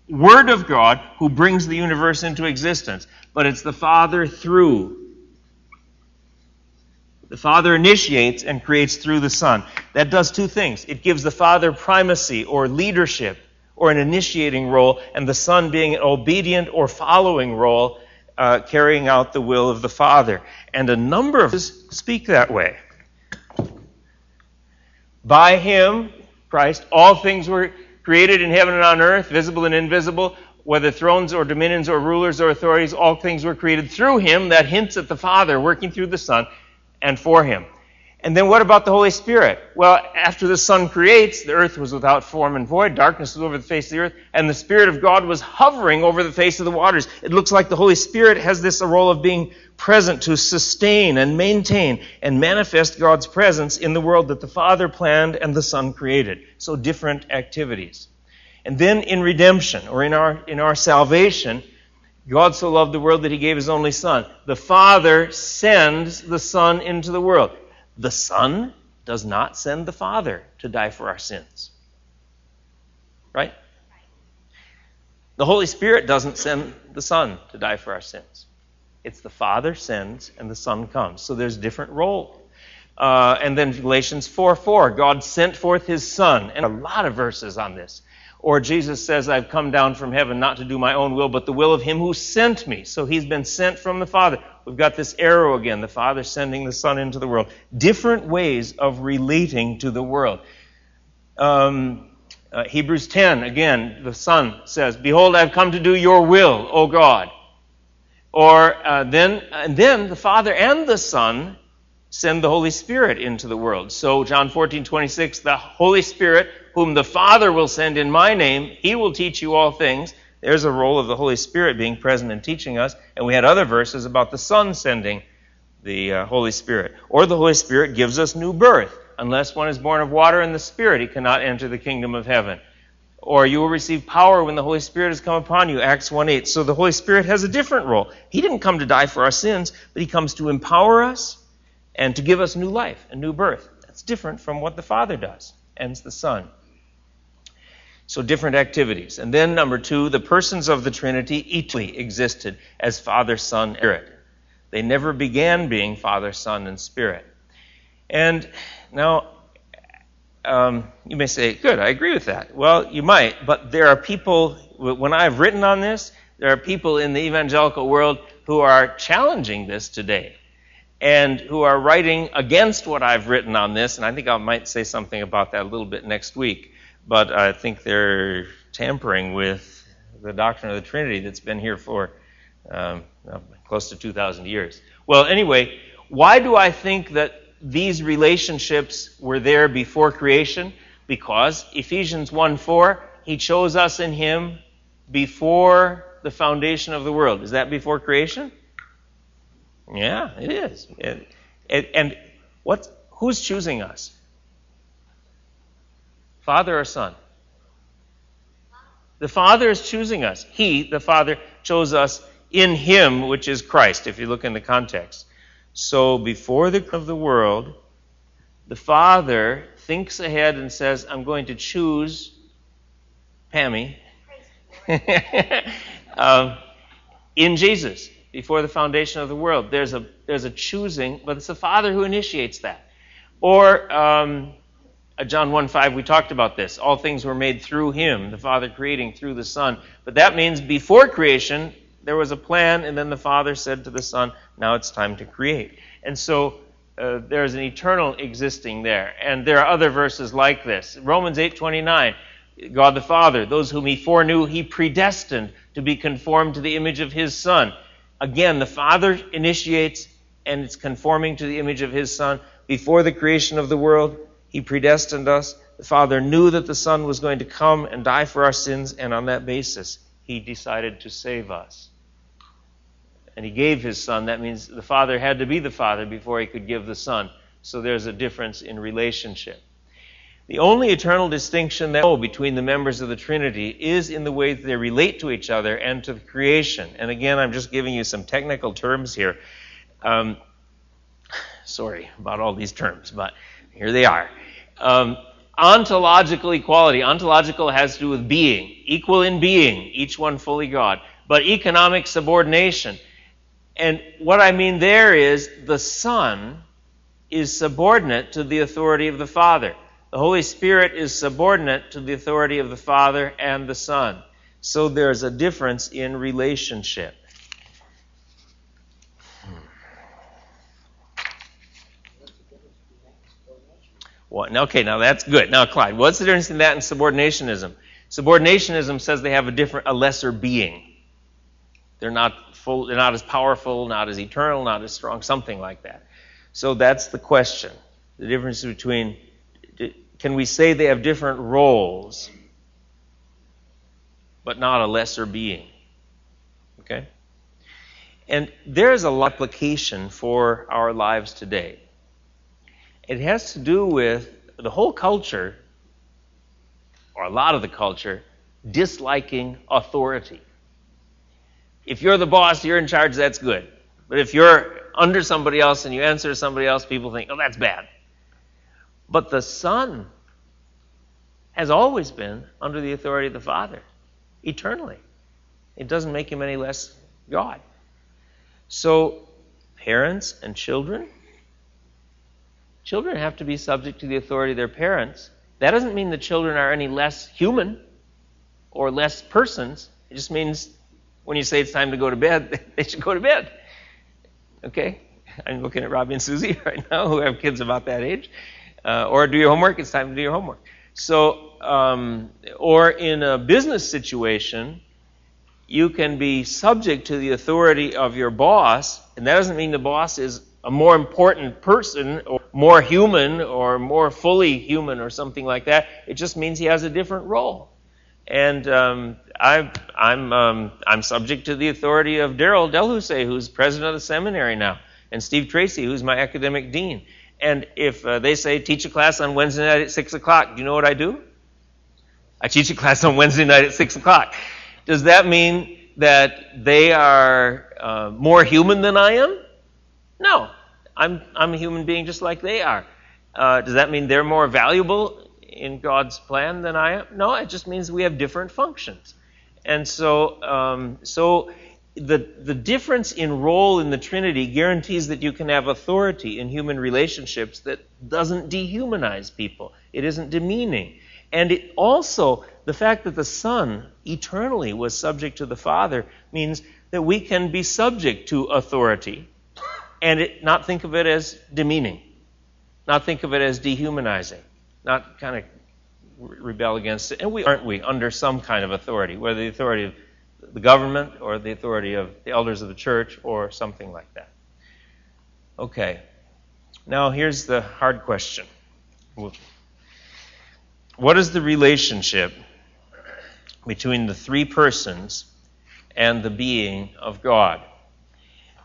Word of God who brings the universe into existence. But it's the Father through. The Father initiates and creates through the Son. That does two things. It gives the Father primacy or leadership or an initiating role, and the Son being an obedient or following role, uh, carrying out the will of the Father. And a number of us speak that way. By him, Christ, all things were created in heaven and on earth, visible and invisible, whether thrones or dominions or rulers or authorities, all things were created through him. That hints at the Father working through the Son and for him. And then what about the Holy Spirit? Well, after the Son creates, the earth was without form and void, darkness was over the face of the earth, and the Spirit of God was hovering over the face of the waters. It looks like the Holy Spirit has this role of being present to sustain and maintain and manifest God's presence in the world that the Father planned and the Son created. So different activities. And then in redemption, or in our in our salvation, God so loved the world that he gave his only Son. The Father sends the Son into the world. The Son does not send the Father to die for our sins. Right? The Holy Spirit doesn't send the Son to die for our sins. It's the Father sends and the Son comes. So there's a different role. Uh, and then Galatians four four, God sent forth his Son. And a lot of verses on this. Or Jesus says, I've come down from heaven not to do my own will, but the will of him who sent me. So he's been sent from the Father. We've got this arrow again, the Father sending the Son into the world. Different ways of relating to the world. Um, uh, Hebrews ten, again, the Son says, behold, I've come to do your will, O God. Or uh, then, and then the Father and the Son send the Holy Spirit into the world. So John fourteen twenty-six, the Holy Spirit, whom the Father will send in my name, he will teach you all things. There's a role of the Holy Spirit being present and teaching us. And we had other verses about the Son sending the uh, Holy Spirit. Or the Holy Spirit gives us new birth. Unless one is born of water and the Spirit, he cannot enter the kingdom of heaven. Or you will receive power when the Holy Spirit has come upon you, Acts one eight. So the Holy Spirit has a different role. He didn't come to die for our sins, but he comes to empower us and to give us new life, a new birth. That's different from what the Father does, and the Son. So different activities. And then number two, the persons of the Trinity equally existed as Father, Son, and Spirit. They never began being Father, Son, and Spirit. And now, um, you may say, good, I agree with that. Well, you might, but there are people, when I've written on this, there are people in the evangelical world who are challenging this today, and who are writing against what I've written on this, and I think I might say something about that a little bit next week, but I think they're tampering with the doctrine of the Trinity that's been here for um, close to two thousand years. Well, anyway, why do I think that these relationships were there before creation? Because Ephesians one four, he chose us in him before the foundation of the world. Is that before creation? Yeah, it is. And, and what's, who's choosing us? Father or Son? The Father is choosing us. He, the Father, chose us in him, which is Christ, if you look in the context. So before the creation of the world, the Father thinks ahead and says, I'm going to choose Pammy um, in Jesus before the foundation of the world. There's a there's a choosing, but it's the Father who initiates that. Or um, John one five, we talked about this. All things were made through him, the Father creating through the Son. But that means before creation, there was a plan, and then the Father said to the Son, now it's time to create. And so uh, there's an eternal existing there. And there are other verses like this. Romans eight twenty-nine, God the Father, those whom he foreknew, he predestined to be conformed to the image of his Son. Again, the Father initiates, and it's conforming to the image of his Son. Before the creation of the world, he predestined us. The Father knew that the Son was going to come and die for our sins, and on that basis, he decided to save us. And he gave his Son. That means the Father had to be the Father before he could give the Son. So there's a difference in relationship. The only eternal distinction that we know between the members of the Trinity is in the way that they relate to each other and to the creation. And again, I'm just giving you some technical terms here. Um, sorry about all these terms, but here they are. Um, Ontological equality. Ontological has to do with being. Equal in being, each one fully God. But economic subordination. And what I mean there is the Son is subordinate to the authority of the Father. The Holy Spirit is subordinate to the authority of the Father and the Son. So there's a difference in relationship. Okay, now that's good. Now, Clyde, what's the difference in that and subordinationism? Subordinationism says they have a different, a lesser being. They're not full. They're not as powerful, not as eternal, not as strong, something like that. So that's the question. The difference between, can we say they have different roles, but not a lesser being? Okay? And there's a lot of application for our lives today. It has to do with the whole culture, or a lot of the culture, disliking authority. If you're the boss, you're in charge, that's good. But if you're under somebody else and you answer to somebody else, people think, oh, that's bad. But the Son has always been under the authority of the Father, eternally. It doesn't make him any less God. So parents and children... Children have to be subject to the authority of their parents. That doesn't mean the children are any less human or less persons. It just means when you say it's time to go to bed, they should go to bed. Okay? I'm looking at Robbie and Susie right now who have kids about that age. Uh, or do your homework, it's time to do your homework. So, um, or in a business situation, you can be subject to the authority of your boss, and that doesn't mean the boss is a more important person or more human or more fully human or something like that. It just means he has a different role. And um, I, I'm um, I'm subject to the authority of Daryl Delhousse, who's president of the seminary now, and Steve Tracy, who's my academic dean. And if uh, they say, teach a class on Wednesday night at six o'clock, do you know what I do? I teach a class on Wednesday night at six o'clock. Does that mean that they are uh, more human than I am? No, I'm I'm a human being just like they are. Uh, does that mean they're more valuable in God's plan than I am? No, it just means we have different functions. And so, um, so the the difference in role in the Trinity guarantees that you can have authority in human relationships that doesn't dehumanize people. It isn't demeaning, and it also the fact that the Son eternally was subject to the Father means that we can be subject to authority. And it, not think of it as demeaning, not think of it as dehumanizing, not kind of rebel against it. And we aren't we under some kind of authority, whether the authority of the government or the authority of the elders of the church or something like that. Okay, now here's the hard question. What is the relationship between the three persons and the being of God?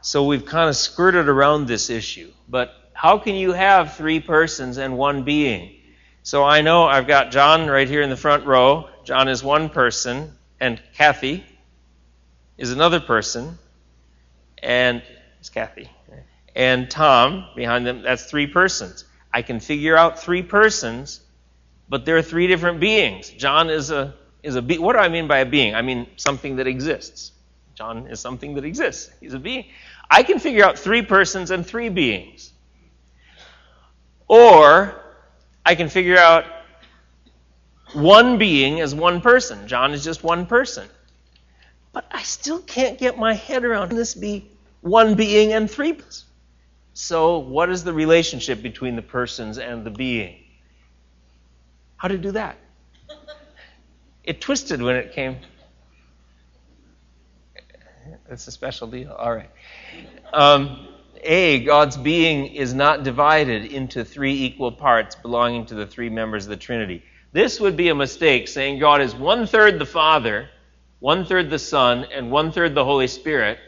So we've kind of skirted around this issue, but how can you have three persons and one being? So I know I've got John right here in the front row. John is one person, and Kathy is another person, and it's Kathy, and Tom behind them. That's three persons. I can figure out three persons, but there are three different beings. John is a is a be- what do I mean by a being? I mean something that exists. John is something that exists. He's a being. I can figure out three persons and three beings. Or I can figure out one being as one person. John is just one person. But I still can't get my head around this be one being and three persons. So what is the relationship between the persons and the being? How to do that? It twisted when it came. That's a special deal. All right. Um, A, God's being is not divided into three equal parts belonging to the three members of the Trinity. This would be a mistake, saying God is one-third the Father, one-third the Son, and one-third the Holy Spirit.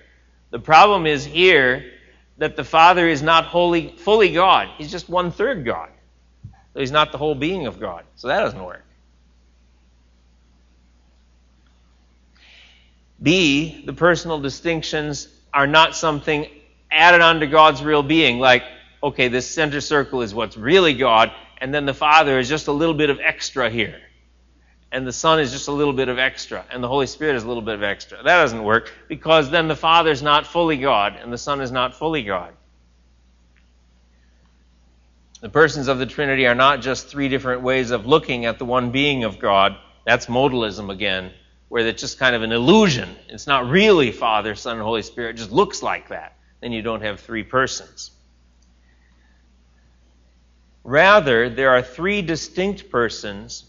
The problem is here that the Father is not wholly, fully God. He's just one-third God. So he's not the whole being of God. So that doesn't work. B, the personal distinctions are not something added on to God's real being, like, okay, this center circle is what's really God, and then the Father is just a little bit of extra here, and the Son is just a little bit of extra, and the Holy Spirit is a little bit of extra. That doesn't work, because then the Father is not fully God, and the Son is not fully God. The persons of the Trinity are not just three different ways of looking at the one being of God. That's modalism again, where it's just kind of an illusion. It's not really Father, Son, and Holy Spirit. It just looks like that. Then you don't have three persons. Rather, there are three distinct persons,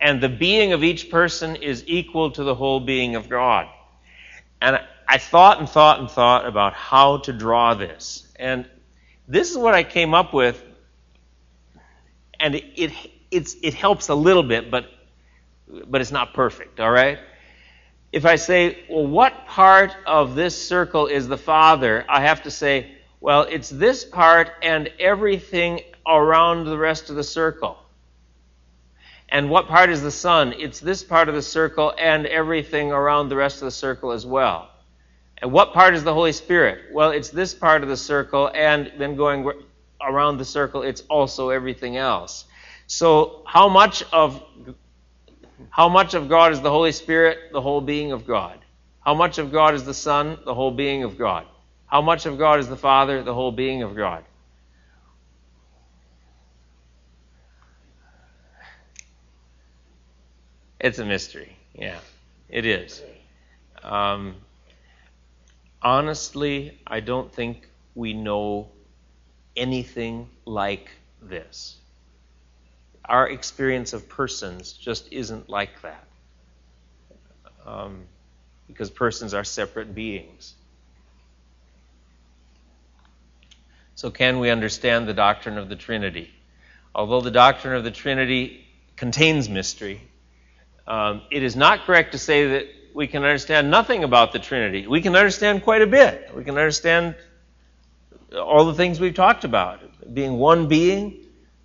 and the being of each person is equal to the whole being of God. And I thought and thought and thought about how to draw this. And this is what I came up with, and it it, it's, it helps a little bit, but But it's not perfect, all right? If I say, well, what part of this circle is the Father? I have to say, well, it's this part and everything around the rest of the circle. And what part is the Son? It's this part of the circle and everything around the rest of the circle as well. And what part is the Holy Spirit? Well, it's this part of the circle, and then going around the circle, it's also everything else. So how much of... How much of God is the Holy Spirit? The whole being of God. How much of God is the Son? The whole being of God. How much of God is the Father? The whole being of God. It's a mystery. Yeah, it is. Um, honestly, I don't think we know anything like this. Our experience of persons just isn't like that, um, because persons are separate beings. So can we understand the doctrine of the Trinity? Although the doctrine of the Trinity contains mystery, um, it is not correct to say that we can understand nothing about the Trinity. We can understand quite a bit. We can understand all the things we've talked about, being one being,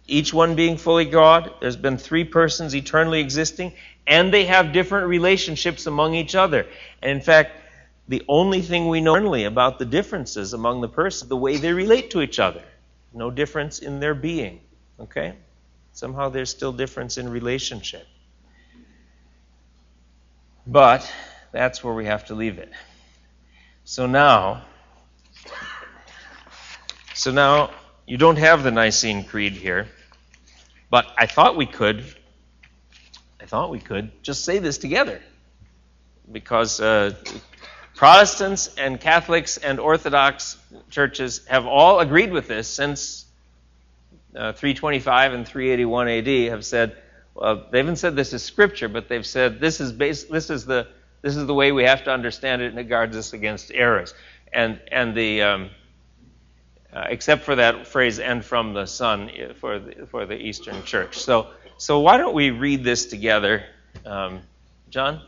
each one being fully God. There's been three persons eternally existing, and they have different relationships among each other. And in fact, the only thing we know internally about the differences among the persons, the way they relate to each other. No difference in their being, okay? Somehow there's still difference in relationship. But that's where we have to leave it. So now, so now you don't have the Nicene Creed here. But I thought we could, I thought we could just say this together, because uh, Protestants and Catholics and Orthodox churches have all agreed with this since uh, three twenty-five and three eighty-one A D have said, well, they haven't said this is Scripture, but they've said this is base, this is the this is the way we have to understand it, and it guards us against errors. And and the um, Uh, except for that phrase, and from the Son, for the, for the Eastern Church. So so why don't we read this together? Um, John?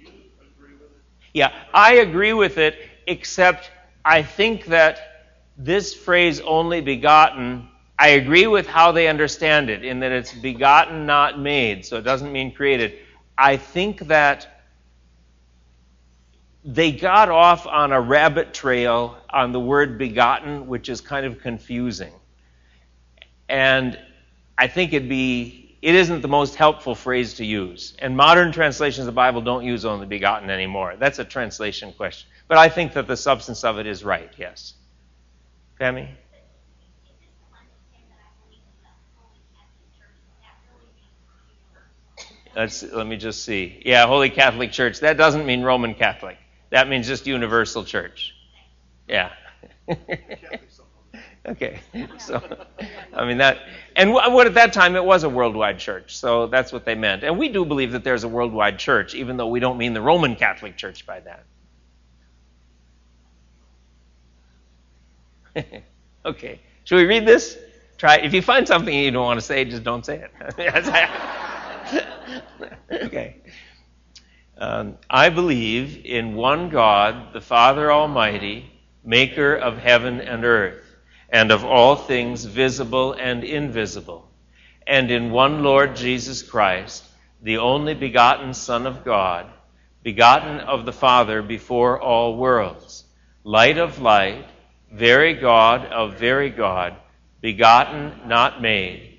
You agree with it? Yeah, I agree with it, except I think that this phrase, only begotten, I agree with how they understand it, in that it's begotten, not made, so it doesn't mean created. I think that they got off on a rabbit trail on the word begotten, which is kind of confusing. And I think it'd be, it isn't the most helpful phrase to use. And modern translations of the Bible don't use only begotten anymore. That's a translation question. But I think that the substance of it is right, yes. Femi? Let's, let me just see. Yeah, Holy Catholic Church. That doesn't mean Roman Catholic. That means just Universal Church. Yeah. Okay. So, I mean that. And what at that time, it was a worldwide church. So that's what they meant. And we do believe that there's a worldwide church, even though we don't mean the Roman Catholic Church by that. Okay. Should we read this? Try. If you find something you don't want to say, just don't say it. Okay. Um, I believe in one God, the Father Almighty, maker of heaven and earth, and of all things visible and invisible, and in one Lord Jesus Christ, the only begotten Son of God, begotten of the Father before all worlds, light of light, very God of very God, begotten, not made,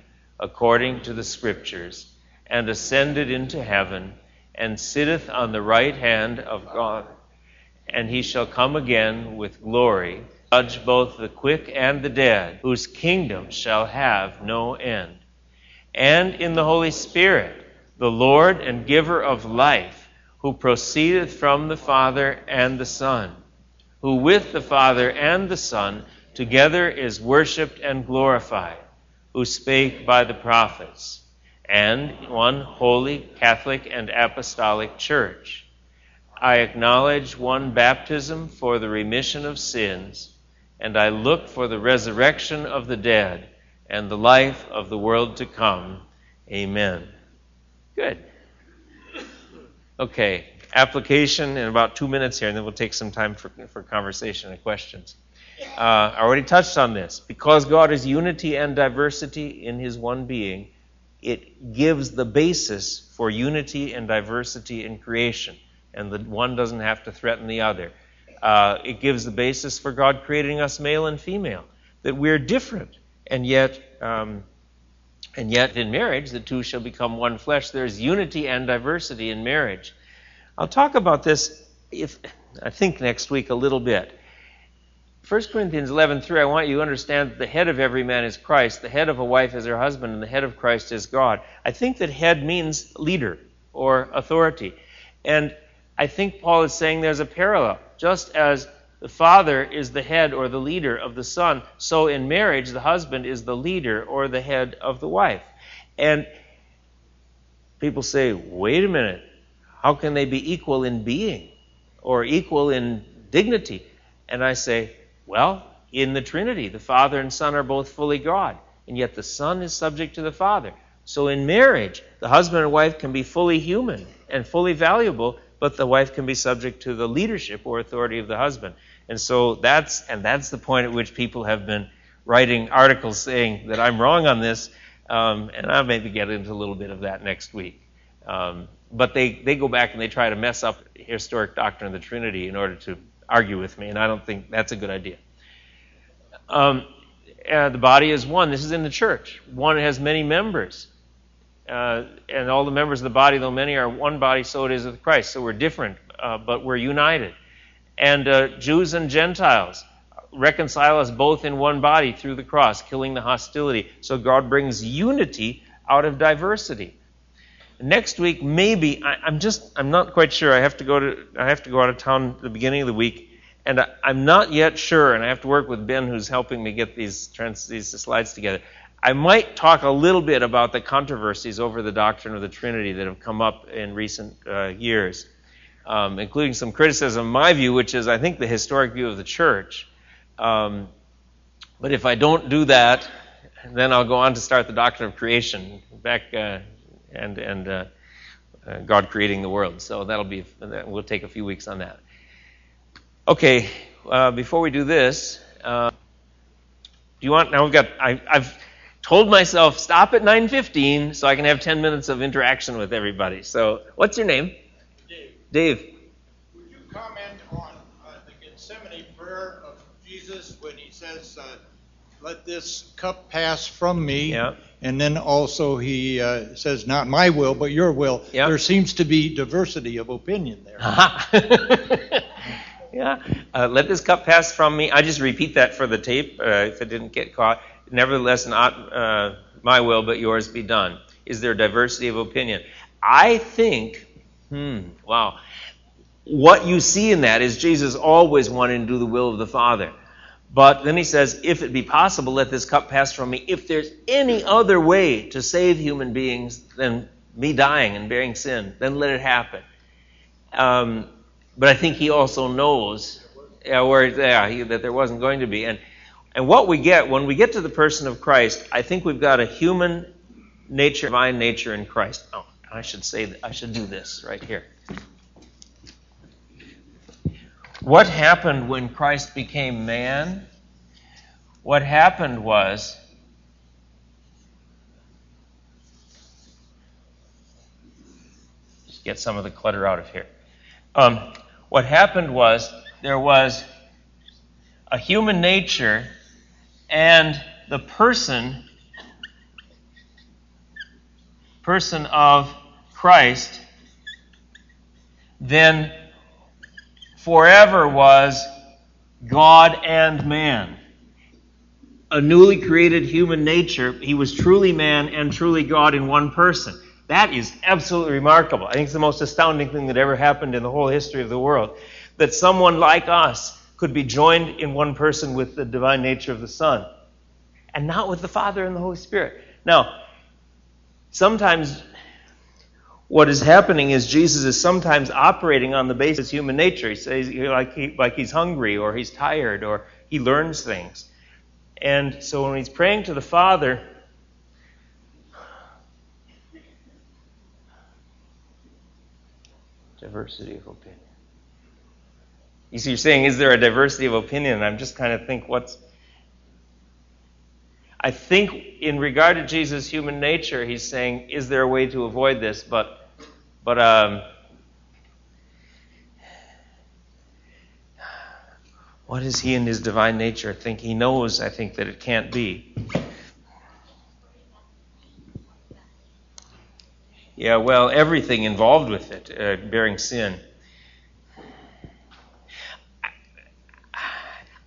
according to the Scriptures, and ascended into heaven, and sitteth on the right hand of God. And he shall come again with glory, judge both the quick and the dead, whose kingdom shall have no end. And in the Holy Spirit, the Lord and giver of life, who proceedeth from the Father and the Son, who with the Father and the Son together is worshipped and glorified, who spake by the prophets, and one holy, Catholic, and apostolic church. I acknowledge one baptism for the remission of sins, and I look for the resurrection of the dead and the life of the world to come. Amen. Good. Okay, application in about two minutes here, and then we'll take some time for, for conversation and questions. Uh, I already touched on this. Because God is unity and diversity in his one being, it gives the basis for unity and diversity in creation. And the one doesn't have to threaten the other. Uh, it gives the basis for God creating us male and female, that we're different. And yet, um, and yet in marriage, the two shall become one flesh. There's unity and diversity in marriage. I'll talk about this, if I think next week, a little bit. First Corinthians eleven three, I want you to understand that the head of every man is Christ, the head of a wife is her husband, and the head of Christ is God. I think that head means leader or authority. And I think Paul is saying there's a parallel. Just as the father is the head or the leader of the son, so in marriage the husband is the leader or the head of the wife. And people say, wait a minute, how can they be equal in being or equal in dignity? And I say, well, in the Trinity, the Father and Son are both fully God, and yet the Son is subject to the Father. So in marriage, the husband and wife can be fully human and fully valuable, but the wife can be subject to the leadership or authority of the husband. And so that's and that's the point at which people have been writing articles saying that I'm wrong on this, um, and I'll maybe get into a little bit of that next week. Um, but they, they go back and they try to mess up historic doctrine of the Trinity in order to argue with me, and I don't think that's a good idea. Um, uh, the body is one. This is in the church. One has many members. Uh, and all the members of the body, though many, are one body, so it is with Christ. So we're different, uh, but we're united. And uh, Jews and Gentiles reconcile us both in one body through the cross, killing the hostility. So God brings unity out of diversity. next week, maybe I, I'm just I'm not quite sure. I have to go to I have to go out of town at the beginning of the week, and I, I'm not yet sure. And I have to work with Ben, who's helping me get these trans, these slides together. I might talk a little bit about the controversies over the doctrine of the Trinity that have come up in recent uh, years, um, including some criticism. My view, which is I think the historic view of the Church, um, but if I don't do that, then I'll go on to start the doctrine of creation back uh, and and uh, uh, God creating the world. So that'll be we'll take a few weeks on that. Okay, uh, before we do this, uh, do you want? Now we've got I, I've. told myself, stop at nine fifteen so I can have ten minutes of interaction with everybody. So, what's your name? Dave. Dave. Would you comment on uh, the Gethsemane prayer of Jesus when he says, uh, let this cup pass from me? Yeah. And then also he uh, says, not my will, but your will. Yeah. There seems to be diversity of opinion there. Uh-huh. yeah. Uh, let this cup pass from me. I just repeat that for the tape uh, if it didn't get caught. Nevertheless, not uh, my will, but yours be done. Is there diversity of opinion? I think, hmm, wow, what you see in that is Jesus always wanting to do the will of the Father. But then he says, if it be possible, let this cup pass from me. If there's any other way to save human beings than me dying and bearing sin, then let it happen. Um, but I think he also knows yeah, where, yeah, he, that there wasn't going to be. And And what we get, when we get to the person of Christ, I think we've got a human nature, divine nature in Christ. Oh, I should say, that, I should do this right here. What happened when Christ became man? What happened was, just get some of the clutter out of here. Um, what happened was, there was a human nature, and the person, person of Christ, then forever was God and man. A newly created human nature, he was truly man and truly God in one person. That is absolutely remarkable. I think it's the most astounding thing that ever happened in the whole history of the world, that someone like us could be joined in one person with the divine nature of the Son, and not with the Father and the Holy Spirit. Now, sometimes what is happening is Jesus is sometimes operating on the basis of human nature. He says, like, he, like he's hungry, or he's tired, or he learns things. And so when he's praying to the Father, diversity of opinion. You see, you're saying, is there a diversity of opinion? And I'm just kind of think, what's... I think in regard to Jesus' human nature, he's saying, is there a way to avoid this? But, but um, what is he in his divine nature? I think he knows, I think, that it can't be. Yeah, well, everything involved with it, uh, bearing sin.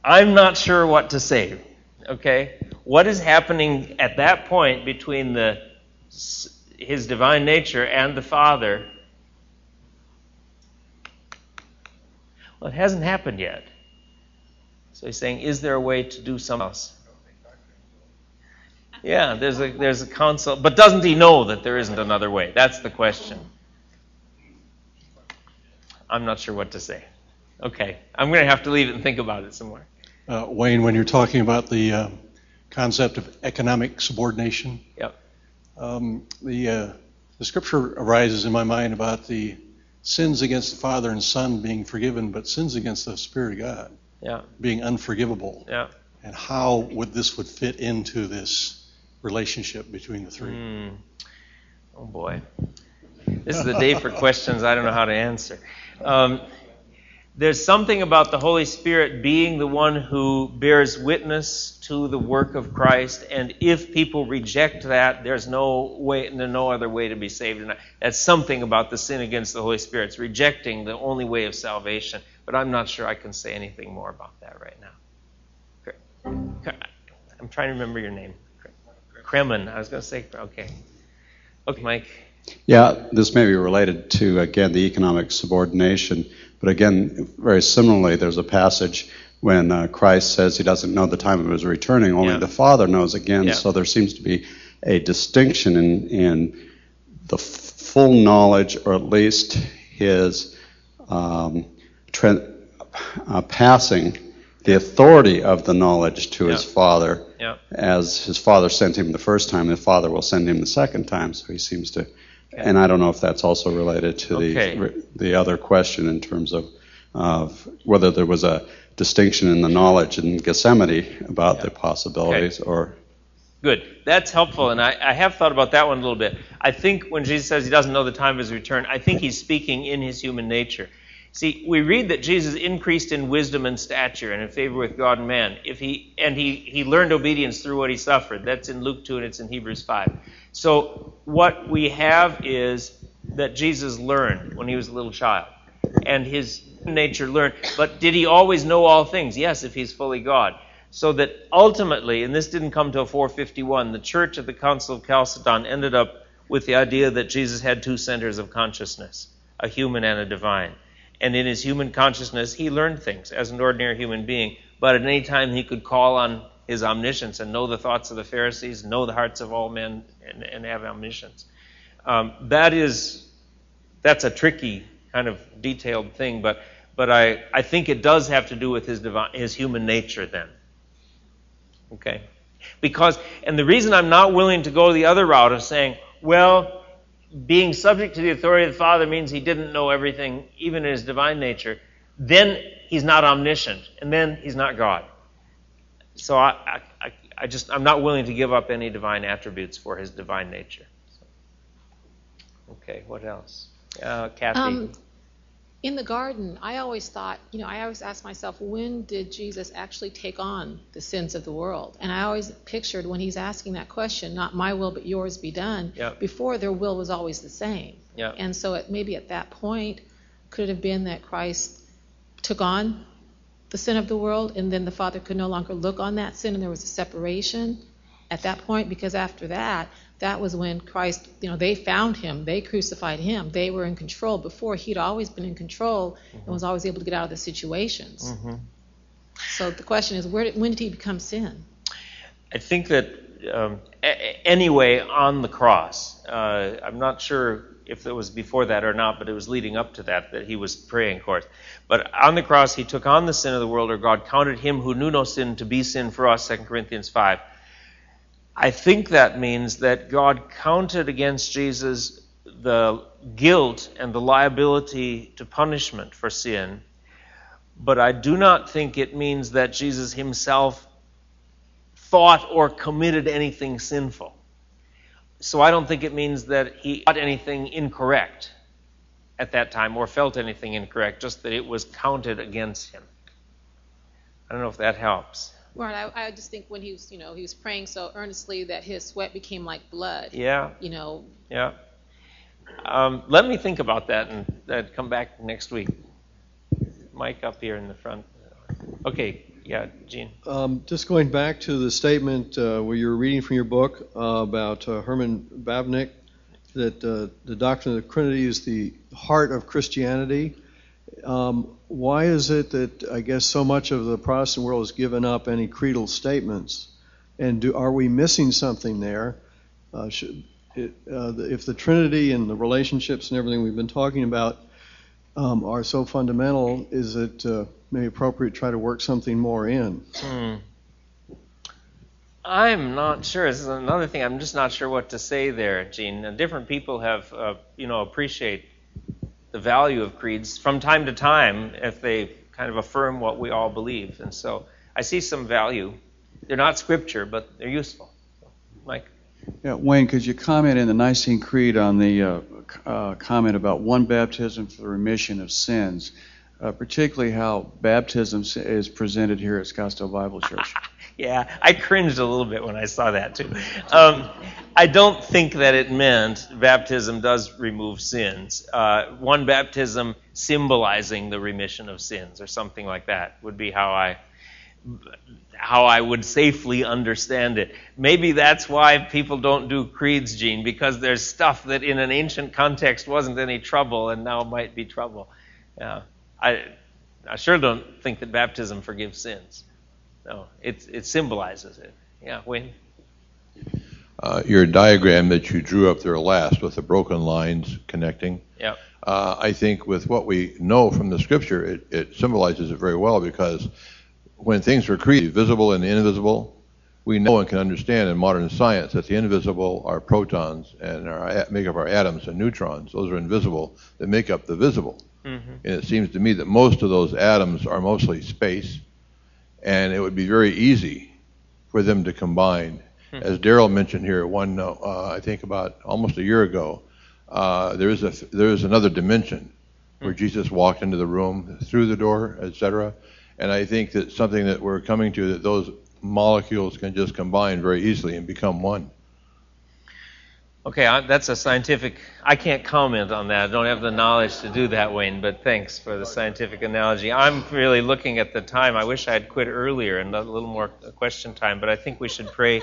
I'm not sure what to say, okay? What is happening at that point between the his divine nature and the Father? Well, it hasn't happened yet. So he's saying, is there a way to do something else? Yeah, there's a, there's a council, but doesn't he know that there isn't another way? That's the question. I'm not sure what to say. Okay, I'm going to have to leave it and think about it some more. Uh, Wayne, when you're talking about the uh, concept of economic subordination, yep. um, the uh, the scripture arises in my mind about the sins against the Father and Son being forgiven, but sins against the Spirit of God yeah. being unforgivable. Yeah. And how would this would fit into this relationship between the three? Mm. Oh boy, this is the day for questions I don't know how to answer. Um, There's something about the Holy Spirit being the one who bears witness to the work of Christ, and if people reject that, there's no way, no other way to be saved. That's something about the sin against the Holy Spirit. It's rejecting the only way of salvation, but I'm not sure I can say anything more about that right now. I'm trying to remember your name. Kremen. I was going to say, okay. Okay, Mike. Yeah, this may be related to, again, the economic subordination. But again, very similarly, there's a passage when uh, Christ says he doesn't know the time of his returning, only yeah. the Father knows again. Yeah. So there seems to be a distinction in, in the full knowledge, or at least his um, tra- uh, passing the authority of the knowledge to yeah. his Father. Yeah. As his Father sent him the first time, the Father will send him the second time. So he seems to... And I don't know if that's also related to okay. the the other question in terms of, of whether there was a distinction in the knowledge in Gethsemane about yeah. the possibilities okay. or... Good. That's helpful, and I, I have thought about that one a little bit. I think when Jesus says he doesn't know the time of his return, I think he's speaking in his human nature. See, we read that Jesus increased in wisdom and stature and in favor with God and man. If he and he, he learned obedience through what he suffered. That's in Luke two and it's in Hebrews five. So what we have is that Jesus learned when he was a little child. And his nature learned. But did he always know all things? Yes, if he's fully God. So that ultimately, and this didn't come till four fifty-one, the church at the Council of Chalcedon ended up with the idea that Jesus had two centers of consciousness, a human and a divine. And in his human consciousness, he learned things as an ordinary human being. But at any time, he could call on his omniscience and know the thoughts of the Pharisees, know the hearts of all men, and, and have omniscience. Um, that is, that's a tricky kind of detailed thing. But, but I, I think it does have to do with his divine, his human nature then. Okay, because and the reason I'm not willing to go the other route of saying, well, being subject to the authority of the Father means he didn't know everything, even in his divine nature, then he's not omniscient, and then he's not God. So I, I, I just, I'm not willing to give up any divine attributes for his divine nature. So. Okay, what else? Uh, Kathy? Um, in the garden, I always thought, you know, I always asked myself, when did Jesus actually take on the sins of the world? And I always pictured when he's asking that question, not my will but yours be done, yep. before their will was always the same. Yep. And so it, maybe at that point, could it have been that Christ took on the sin of the world, and then the Father could no longer look on that sin, and there was a separation at that point? Because after that, that was when Christ, you know, they found him, they crucified him, they were in control. Before, he'd always been in control mm-hmm. and was always able to get out of the situations. Mm-hmm. So the question is, where did, when did he become sin? I think that, um, a- anyway, on the cross, uh, I'm not sure if it was before that or not, but it was leading up to that, that he was praying, of course. But on the cross, he took on the sin of the world, or God counted him who knew no sin to be sin for us, Second Corinthians five. I think that means that God counted against Jesus the guilt and the liability to punishment for sin, but I do not think it means that Jesus himself thought or committed anything sinful. So I don't think it means that he thought anything incorrect at that time or felt anything incorrect, just that it was counted against him. I don't know if that helps. Right. I, I just think when he was, you know, he was praying so earnestly that his sweat became like blood. Yeah. You know. Yeah. Um, let me think about that and uh, come back next week. Mike up here in the front. Okay. Yeah, Gene. Um, just going back to the statement uh, where you were reading from your book uh, about uh, Herman Bavinck, that uh, the doctrine of the Trinity is the heart of Christianity. Um, why is it that I guess so much of the Protestant world has given up any creedal statements? And do, are we missing something there? Uh, should it, uh, if the Trinity and the relationships and everything we've been talking about um, are so fundamental, is it... Uh, maybe appropriate to try to work something more in. Hmm. I'm not sure. This is another thing. I'm just not sure what to say there, Gene. Different people have, uh, you know, appreciate the value of creeds from time to time if they kind of affirm what we all believe. And so I see some value. They're not scripture, but they're useful. Mike? Yeah, Wayne, could you comment in the Nicene Creed on the uh, uh, comment about one baptism for the remission of sins? Uh, particularly how baptism is presented here at Scottsdale Bible Church. Yeah, I cringed a little bit when I saw that too. Um, I don't think that it meant baptism does remove sins. Uh, one baptism symbolizing the remission of sins or something like that would be how I how I would safely understand it. Maybe that's why people don't do creeds, Gene, because there's stuff that in an ancient context wasn't any trouble and now might be trouble. Uh, I, I sure don't think that baptism forgives sins. No, it, it symbolizes it. Yeah, Wayne? Uh, your diagram that you drew up there last with the broken lines connecting, yep. uh, I think with what we know from the Scripture, it, it symbolizes it very well, because when things were created, visible and invisible, we know and can understand in modern science that the invisible are protons and are, make up our atoms and neutrons. Those are invisible that make up the visible. Mm-hmm. And it seems to me that most of those atoms are mostly space, and it would be very easy for them to combine. Mm-hmm. As Darrell mentioned here, one uh, I think about almost a year ago, uh, there is a there is another dimension where mm-hmm. Jesus walked into the room through the door, et cetera. And I think that something that we're coming to, that those molecules can just combine very easily and become one. Okay, I, that's a scientific... I can't comment on that. I don't have the knowledge to do that, Wayne, but thanks for the scientific analogy. I'm really looking at the time. I wish I had quit earlier and a little more question time, but I think we should pray.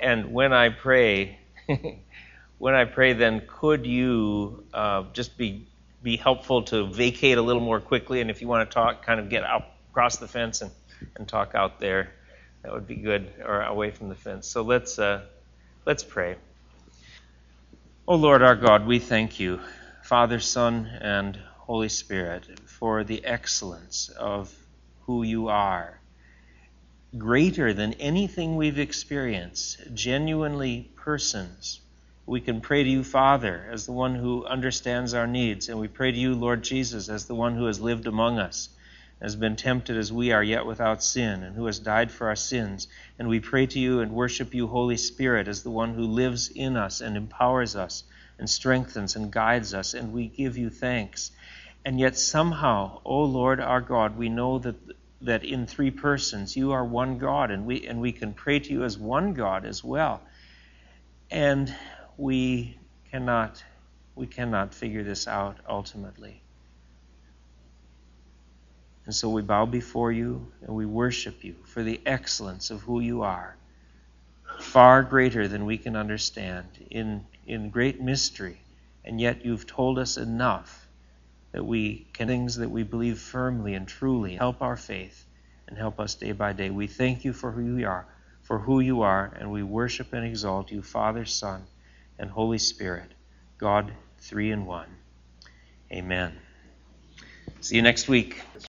And when I pray, when I pray, then could you uh, just be, be helpful to vacate a little more quickly, and if you want to talk, kind of get up across the fence and, and talk out there. That would be good, or away from the fence. So let's uh, let's pray. Oh Lord our God, we thank you, Father, Son, and Holy Spirit, for the excellence of who you are. Greater than anything we've experienced, genuinely persons. We can pray to you, Father, as the one who understands our needs, and we pray to you, Lord Jesus, as the one who has lived among us, has been tempted as we are, yet without sin, and who has died for our sins. And we pray to you and worship you, Holy Spirit, as the one who lives in us and empowers us and strengthens and guides us, and we give you thanks. And yet somehow, O Lord our God, we know that that in three persons you are one God, and we and we can pray to you as one God as well. And we cannot we cannot figure this out ultimately. And so we bow before you and we worship you for the excellence of who you are, far greater than we can understand, in, in great mystery. And yet you've told us enough that we can things that we believe firmly and truly, help our faith and help us day by day. We thank you for who you are, for who you are, and we worship and exalt you, Father, Son, and Holy Spirit, God three in one. Amen. See you next week.